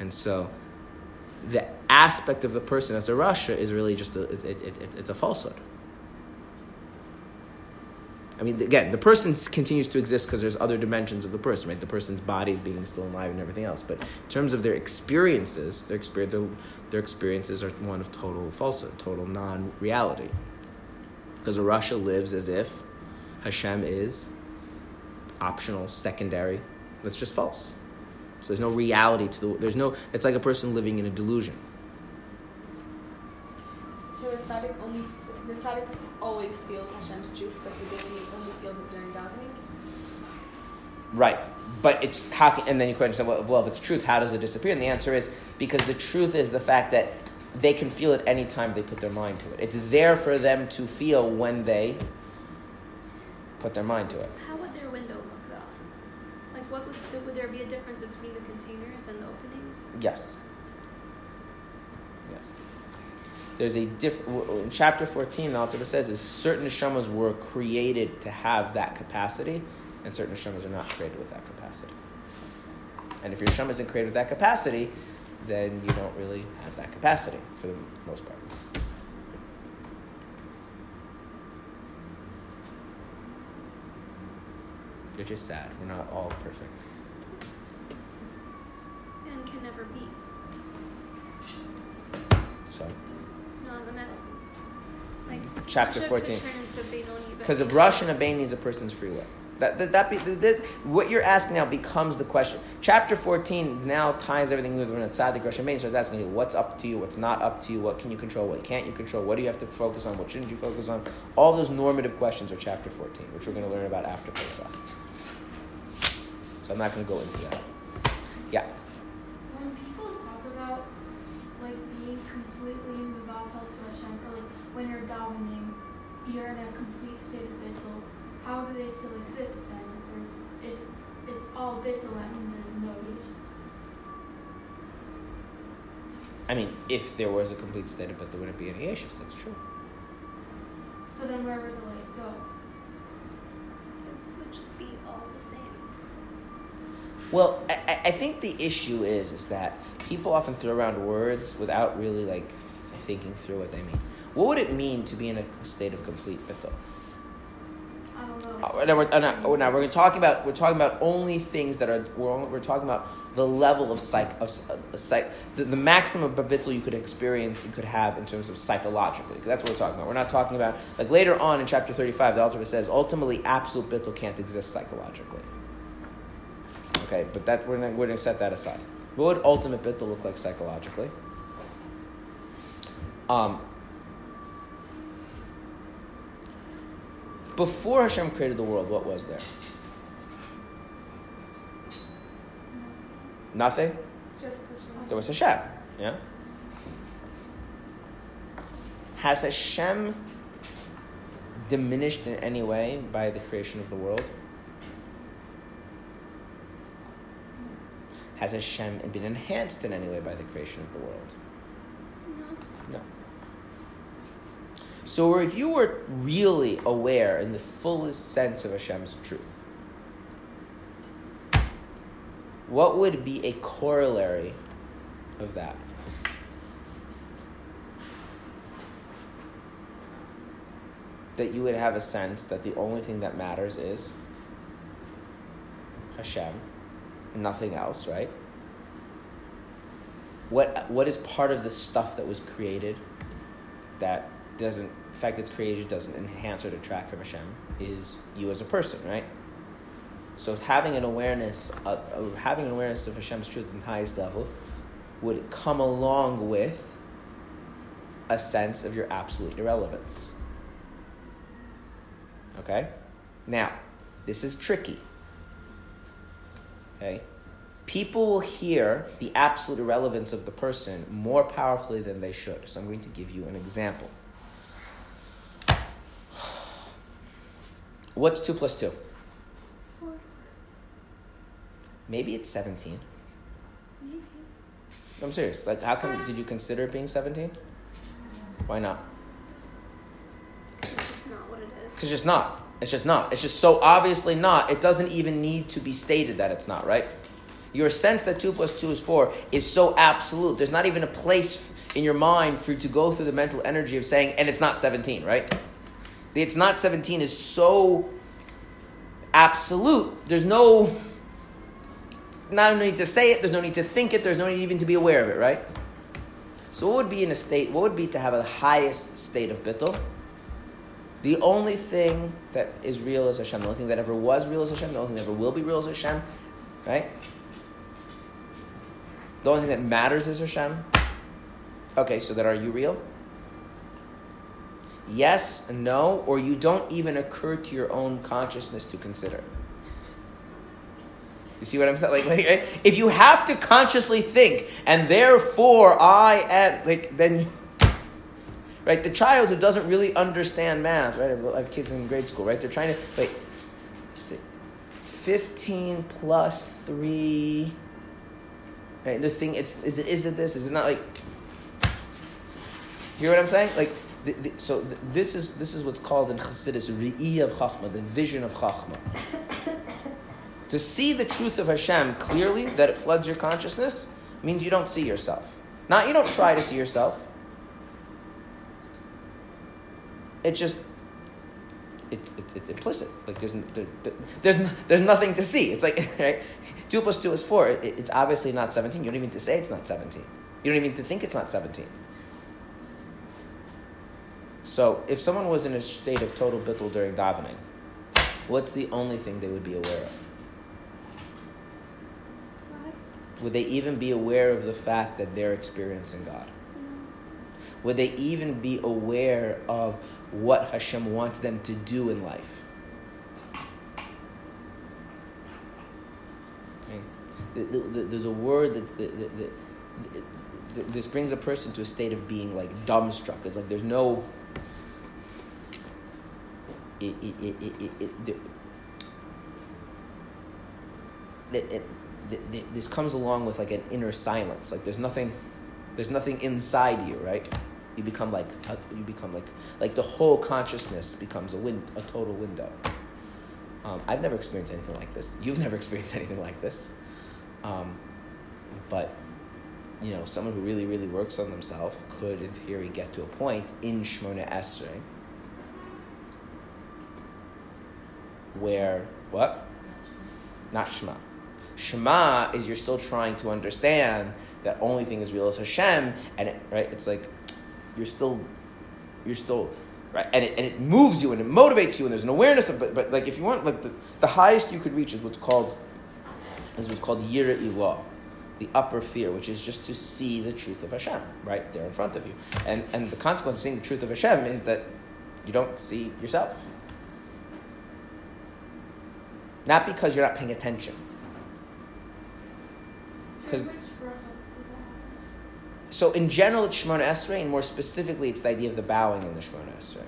And so the aspect of the person as a Rasha is really just a, it, it, it, it's a falsehood. I mean, again, the person continues to exist because there's other dimensions of the person, right? The person's body is being still alive and everything else. But in terms of their experiences, their, experience, their, their experiences are one of total falsehood, total non-reality. Because a Rasha lives as if Hashem is optional, secondary. That's just false. So there's no reality to the... There's no... It's like a person living in a delusion. So the tzaddik only... The tzaddik always feels Hashem's truth, but the Bainani only feels it during davening? Right. But it's how can, and then you could understand, well, well, if it's truth, how does it disappear? And the answer is because the truth is the fact that they can feel it any time they put their mind to it. It's there for them to feel when they put their mind to it. How would their window look, though? Like, what would, would there be a difference between the containers and the openings? Yes. Yes. There's a diff. In chapter fourteen, the Alter Rebbe says is certain neshamas were created to have that capacity, and certain neshamas are not created with that capacity. And if your neshama isn't created with that capacity, then you don't really have that capacity for the most part. You're just sad. We're not all perfect. And can never be. So. No, the mess. Like, chapter fourteen. Because of Rasha and Bainani is a person's free will. That that, that, be, that that what you're asking now becomes the question. Chapter fourteen now ties everything with when a tzaddik, Rasha and Bainani starts asking you what's up to you, what's not up to you, what can you control, what can't you control, what do you have to focus on, what shouldn't you focus on. All those normative questions are chapter fourteen, which we're going to learn about after Pesach. So I'm not going to go into that. Yeah. When people talk about like being completely mivatal to Hashem, or like when you're davening, you're in a complete state of bittul. How do they still exist then? If, there's, if it's all bittul, that means there's no Yeshus. I mean, if there was a complete state of bittul, there wouldn't be any Yeshus. That's true. So then where would the light go? It would just be all the same. Well, I, I think the issue is is that people often throw around words without really like thinking through what they mean. What would it mean to be in a state of complete bittul? Oh, now we're, now, now we're talking about we're talking about only things that are we're only, we're talking about the level of psych of uh, psych the, the maximum of bittul you could experience you could have in terms of psychologically. That's what we're talking about. We're not talking about like later on in chapter thirty-five. The Alter Rebbe says ultimately absolute bittul can't exist psychologically. Okay, but that we're not, we're going to set that aside. What would ultimate bittul look like psychologically? Um. Before Hashem created the world, what was there? Nothing? Just Hashem. There was Hashem, yeah? Has Hashem diminished in any way by the creation of the world? Has Hashem been enhanced in any way by the creation of the world? No. No. So if you were really aware in the fullest sense of Hashem's truth, what would be a corollary of that? That you would have a sense that the only thing that matters is Hashem. Nothing else, right? What what is part of the stuff that was created that doesn't, the fact that it's created doesn't enhance or detract from Hashem is you as a person, right? So having an awareness of, of having an awareness of Hashem's truth in the highest level would come along with a sense of your absolute irrelevance. Okay? Now, this is tricky. Okay, people will hear the absolute irrelevance of the person more powerfully than they should. So I'm going to give you an example. What's two plus two? Four. Maybe it's seventeen. Maybe. I'm serious. Like, how come? Did you consider it being seventeen? Why not? It's just not what it is. It's just not. It's just not. It's just so obviously not. It doesn't even need to be stated that it's not, right? Your sense that two plus two is four is so absolute. There's not even a place in your mind for you to go through the mental energy of saying, and it's not seventeen, right? The it's not seventeen is so absolute. There's no, not no need to say it. There's no need to think it. There's no need even to be aware of it, right? So what would be in a state, what would be to have a highest state of bittul? The only thing that is real is Hashem. The only thing that ever was real is Hashem. The only thing that ever will be real is Hashem. Right? The only thing that matters is Hashem. Okay, so that are you real? Yes, no, or you don't even occur to your own consciousness to consider. You see what I'm saying? Like, like right? If you have to consciously think, and therefore I am, like, then, right? The child who doesn't really understand math, right? I have kids in grade school, right? They're trying to, like, fifteen plus three, right? The thing, it's, is it, is it this? Is it not, like, you hear what I'm saying? Like, the, the, so the, this is this is what's called in Chassidus Ri'i of Chachma, the vision of Chachma. To see the truth of Hashem clearly, that it floods your consciousness, means you don't see yourself. Not you don't try to see yourself. It just, it's it, it's implicit. Like there's there, there's there's nothing to see. It's like, right? Two plus two is four. It, it's obviously not seventeen. You don't even need to say it's not seventeen. You don't even need to think it's not seventeen. So if someone was in a state of total bittul during davening, what's the only thing they would be aware of? Would they even be aware of the fact that they're experiencing God? Would they even be aware of what Hashem wants them to do in life? There's a word that, that, that, that, that this brings a person to a state of being like dumbstruck. It's like there's no... It, it, it, it, it, it, it, it this comes along with like an inner silence. Like there's nothing, there's nothing inside you, right? You become like you become like like the whole consciousness becomes a win, a total window. Um, I've never experienced anything like this. You've never experienced anything like this. Um, but you know, someone who really really works on themselves could, in theory, get to a point in Shemona Esrei where what? Not Shema. Shema is you're still trying to understand that only thing is real is Hashem, and it, right, it's like you're still, you're still, right, and it and it moves you and it motivates you and there's an awareness of, but but like if you want, like the, the highest you could reach is what's called is what's called Yirah Ilah, the upper fear, which is just to see the truth of Hashem right there in front of you, and and the consequence of seeing the truth of Hashem is that you don't see yourself, not because you're not paying attention. So in general, it's Shemona Esrei, and more specifically, it's the idea of the bowing in the Shemona Esrei.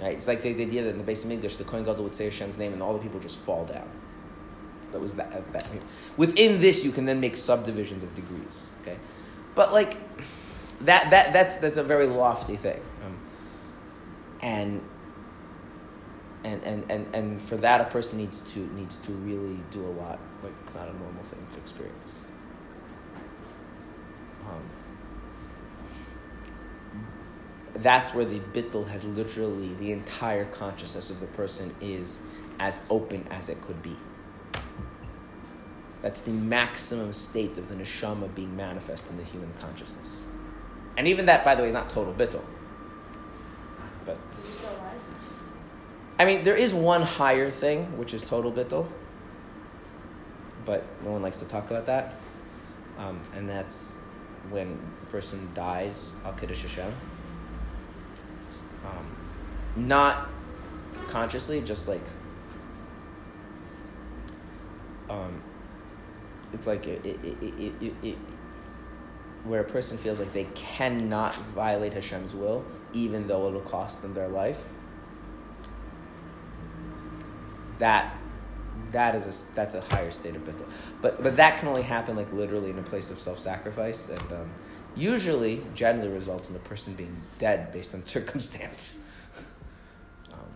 Right? It's like the, the idea that in the Beis Hamikdash, the Kohen Gadol would say Hashem's name, and all the people just fall down. That was that. that. Within this, you can then make subdivisions of degrees. Okay, but like that that that's that's a very lofty thing, um, and. And, and, and, and for that, a person needs to needs to really do a lot. Like it's not a normal thing to experience. Um, that's where the bittul has literally the entire consciousness of the person is as open as it could be. That's the maximum state of the neshama being manifest in the human consciousness. And even that, by the way, is not total bittul. But. I mean, there is one higher thing, which is total bittul, but no one likes to talk about that. Um, and that's when a person dies, al kiddush Hashem. Um, not consciously, just like, um, it's like it, it, it, it, it, it, where a person feels like they cannot violate Hashem's will, even though it'll cost them their life. That, that is a that's a higher state of bittul, but but that can only happen like literally in a place of self-sacrifice, and um, usually generally results in the person being dead based on circumstance. um,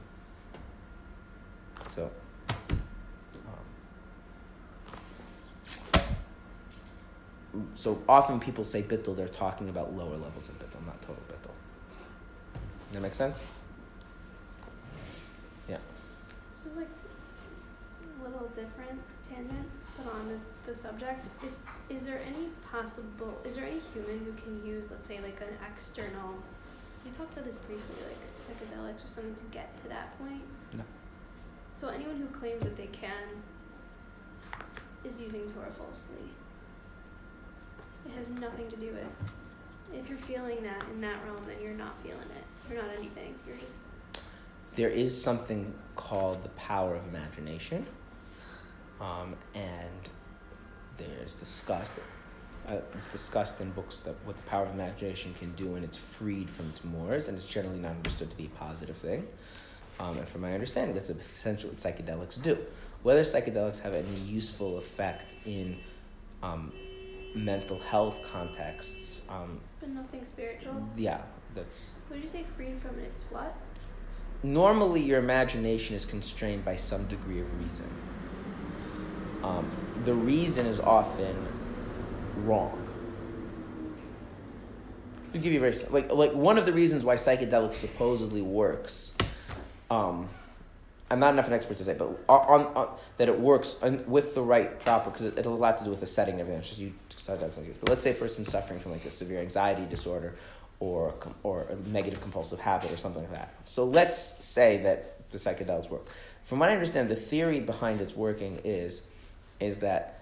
so, um, so often people say bittul, they're talking about lower levels of bittul, not total bittul. That make sense? Yeah. This is like. Little different tangent, but on the, the subject, if, is there any possible, is there any human who can use, let's say, like an external, we talked about this briefly, like psychedelics or something to get to that point? No. So anyone who claims that they can is using Torah falsely. It has nothing to do with, if you're feeling that in that realm, then you're not feeling it. You're not anything. You're just... There is something called the power of imagination. um, and there's discussed. Uh, it's discussed in books that what the power of imagination can do, and it's freed from its mores, and it's generally not understood to be a positive thing. Um, and from my understanding, that's essentially what psychedelics do. Whether psychedelics have any useful effect in um, mental health contexts. Um, but nothing spiritual? Yeah, that's... Would you say freed from its what? Normally, your imagination is constrained by some degree of reason. Um, the reason is often wrong. I'll give you a very... Like, like one of the reasons why psychedelics supposedly works... Um, I'm not enough an expert to say, but on, on, on that it works on, with the right proper, because it, it has a lot to do with the setting and everything. It's just you psychedelics and but let's say a person suffering from like a severe anxiety disorder, or or a negative compulsive habit or something like that. So let's say that the psychedelics work. From what I understand, the theory behind its working is, is that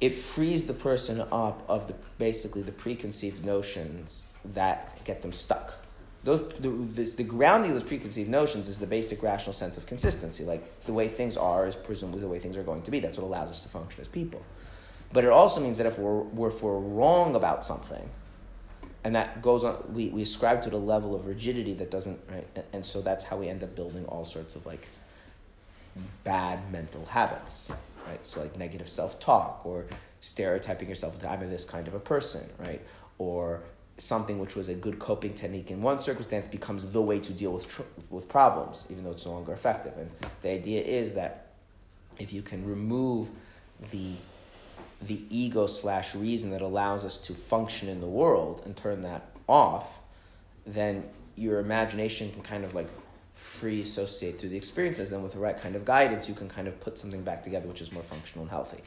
it frees the person up of the basically the preconceived notions that get them stuck. Those the, the the grounding of those preconceived notions is the basic rational sense of consistency. Like, the way things are is presumably the way things are going to be. That's what allows us to function as people. But it also means that if we're, we're if we're wrong about something, and that goes on, we, we ascribe to it a level of rigidity that doesn't, right? And, and so that's how we end up building all sorts of, like, bad mental habits, right? So, like, negative self-talk, or stereotyping yourself into, I'm this kind of a person, right? Or... something which was a good coping technique in one circumstance becomes the way to deal with tr- with problems, even though it's no longer effective. And the idea is that if you can remove the the ego slash reason that allows us to function in the world and turn that off, then your imagination can kind of like free associate through the experiences. Then with the right kind of guidance, you can kind of put something back together which is more functional and healthy.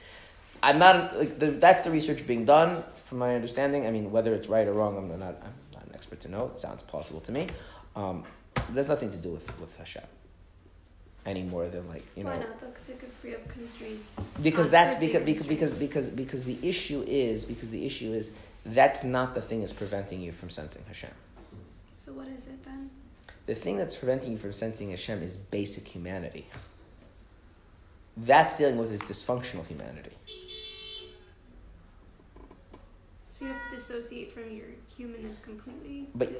I'm not like the, that's the research being done, from my understanding. I mean, whether it's right or wrong, I'm not. I'm not an expert to know. It sounds plausible to me. Um, there's nothing to do with, with Hashem any more than like you Why know. Why not? Because it could free up constraints. Because not that's because because, because because because the issue is because the issue is that's not the thing that's preventing you from sensing Hashem. So what is it then? The thing that's preventing you from sensing Hashem is basic humanity. That's dealing with is dysfunctional humanity. So you have to dissociate from your humanness completely. But to...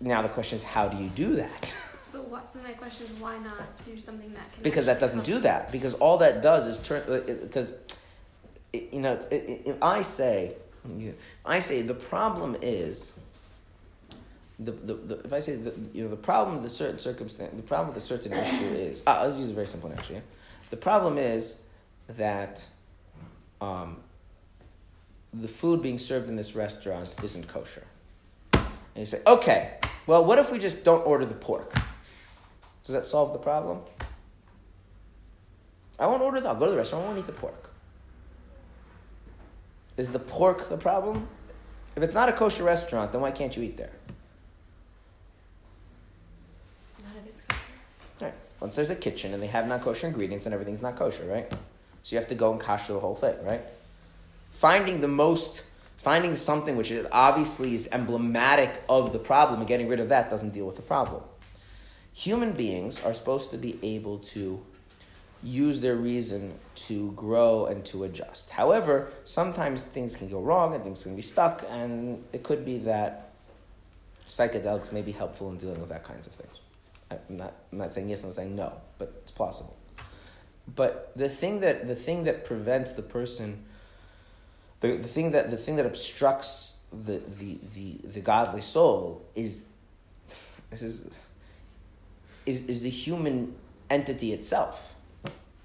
now the question is, how do you do that? But what? So my question is, why not do something that can... Because that doesn't do that. Because all that does is turn... Because, you know, if I say... If I say the problem is... The, the, the If I say, the, you know, the problem with a certain circumstance... The problem with a certain issue is... Ah, I'll use a very simple one, actually. Yeah? The problem is that... Um, the food being served in this restaurant isn't kosher. And you say, okay, well, what if we just don't order the pork? Does that solve the problem? I won't order that. I'll go to the restaurant. I won't eat the pork. Is the pork the problem? If it's not a kosher restaurant, then why can't you eat there? Not if it's kosher. All right. Once there's a kitchen and they have non-kosher ingredients and everything's not kosher, right? So you have to go and kosher the whole thing, right? Finding the most, finding something which obviously is emblematic of the problem and getting rid of that doesn't deal with the problem. Human beings are supposed to be able to use their reason to grow and to adjust. However, sometimes things can go wrong and things can be stuck, and it could be that psychedelics may be helpful in dealing with that kinds of things. I'm not, I'm not saying yes, I'm saying no, but it's plausible. But the thing that the thing that prevents the person... The the thing that the thing that obstructs the, the, the, the godly soul is this is is is the human entity itself.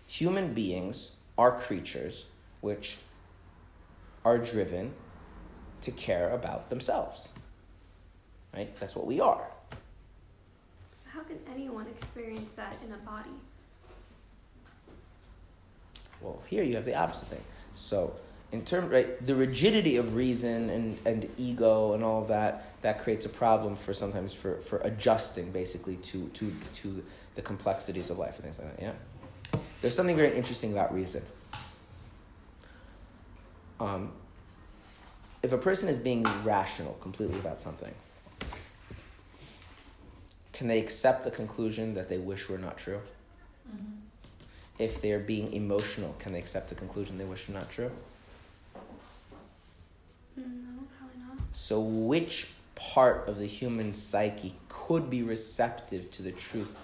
Human beings are creatures which are driven to care about themselves. Right? That's what we are. So how can anyone experience that in a body? Well, here you have the opposite thing. So In term, right, the rigidity of reason and, and ego and all of that, that creates a problem for sometimes for, for adjusting basically to, to to the complexities of life and things like that, yeah? There's something very interesting about reason. Um, if a person is being rational completely about something, can they accept the conclusion that they wish were not true? Mm-hmm. if they're being emotional, can they accept a conclusion they wish were not true? No, probably not. So which part of the human psyche could be receptive to the truth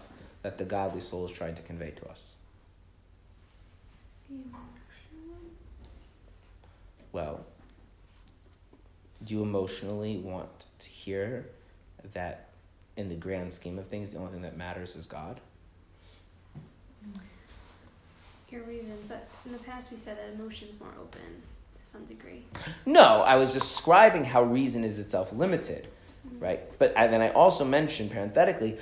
that the godly soul is trying to convey to us? Well, do you emotionally want to hear that in the grand scheme of things, the only thing that matters is God? Your reason, but in the past we said that emotion's more open to some degree. No, I was describing how reason is itself limited, mm-hmm. right? But I, then I also mentioned parenthetically,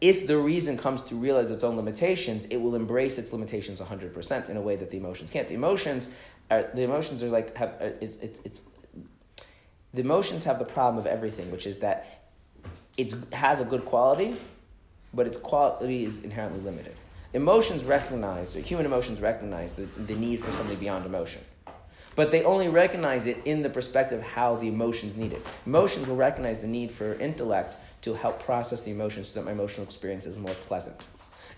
if the reason comes to realize its own limitations, it will embrace its limitations one hundred percent in a way that the emotions can't. The emotions are the emotions are like have are, it's, it's it's the emotions have the problem of everything, which is that it has a good quality, but its quality is inherently limited. Emotions recognize, or human emotions recognize the, the need for something beyond emotion. But they only recognize it in the perspective of how the emotions need it. Emotions will recognize the need for intellect to help process the emotions so that my emotional experience is more pleasant.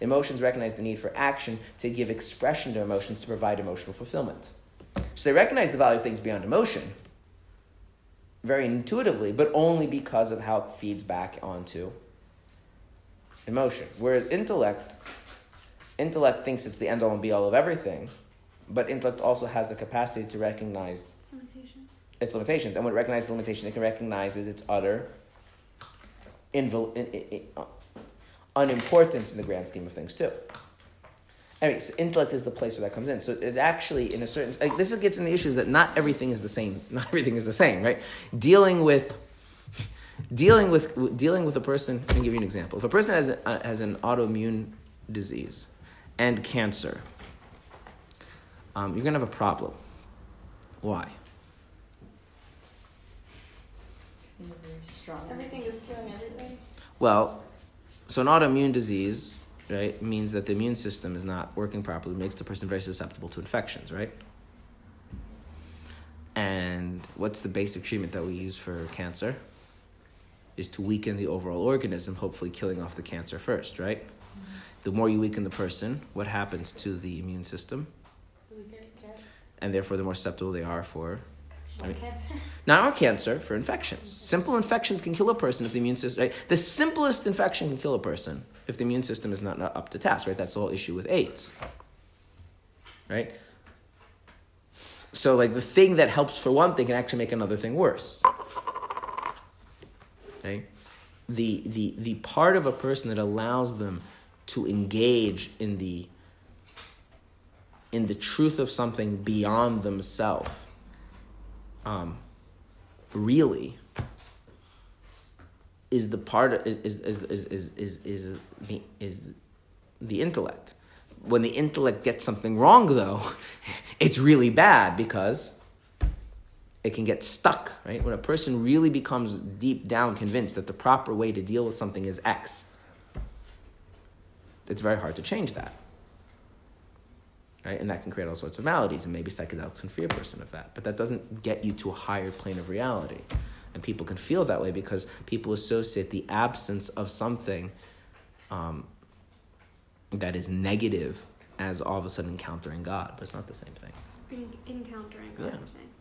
Emotions recognize the need for action to give expression to emotions to provide emotional fulfillment. So they recognize the value of things beyond emotion very intuitively, but only because of how it feeds back onto emotion. Whereas intellect... Intellect thinks it's the end-all and be-all of everything, but intellect also has the capacity to recognize its limitations. Its limitations. And when it recognizes the limitation, it can recognize its utter invol- in, in, in, uh, unimportance in the grand scheme of things, too. Anyway, so intellect is the place where that comes in. So it's actually, in a certain... Like, this gets in the issues that not everything is the same. Not everything is the same, right? Dealing with... Dealing with, dealing with a person... Let me give you an example. If a person has, a, has an autoimmune disease... and cancer, um, you're going to have a problem. Why? Everything is killing everything. Well, so an autoimmune disease, right, means that the immune system is not working properly, makes the person very susceptible to infections, right? And what's the basic treatment that we use for cancer? Is to weaken the overall organism, hopefully killing off the cancer first, right? The more you weaken the person, what happens to the immune system? And therefore, the more susceptible they are for... I mean, cancer. Not our cancer, for infections. Simple infections can kill a person if the immune system... Right? The simplest infection can kill a person if the immune system is not, not up to task, right? That's the whole issue with AIDS, right? So, like, the thing that helps for one thing can actually make another thing worse, okay? The, the, the part of a person that allows them... to engage in the in the truth of something beyond themselves, um, really, is the part of, is, is is is is is is the is the intellect. When the intellect gets something wrong, though, it's really bad because it can get stuck. Right? When a person really becomes deep down convinced that the proper way to deal with something is X, it's very hard to change that, right? And that can create all sorts of maladies, and maybe psychedelics can free a person of that. But that doesn't get you to a higher plane of reality. And people can feel that way because people associate the absence of something um, that is negative as all of a sudden encountering God. But it's not the same thing. Encountering God, yeah. We're saying.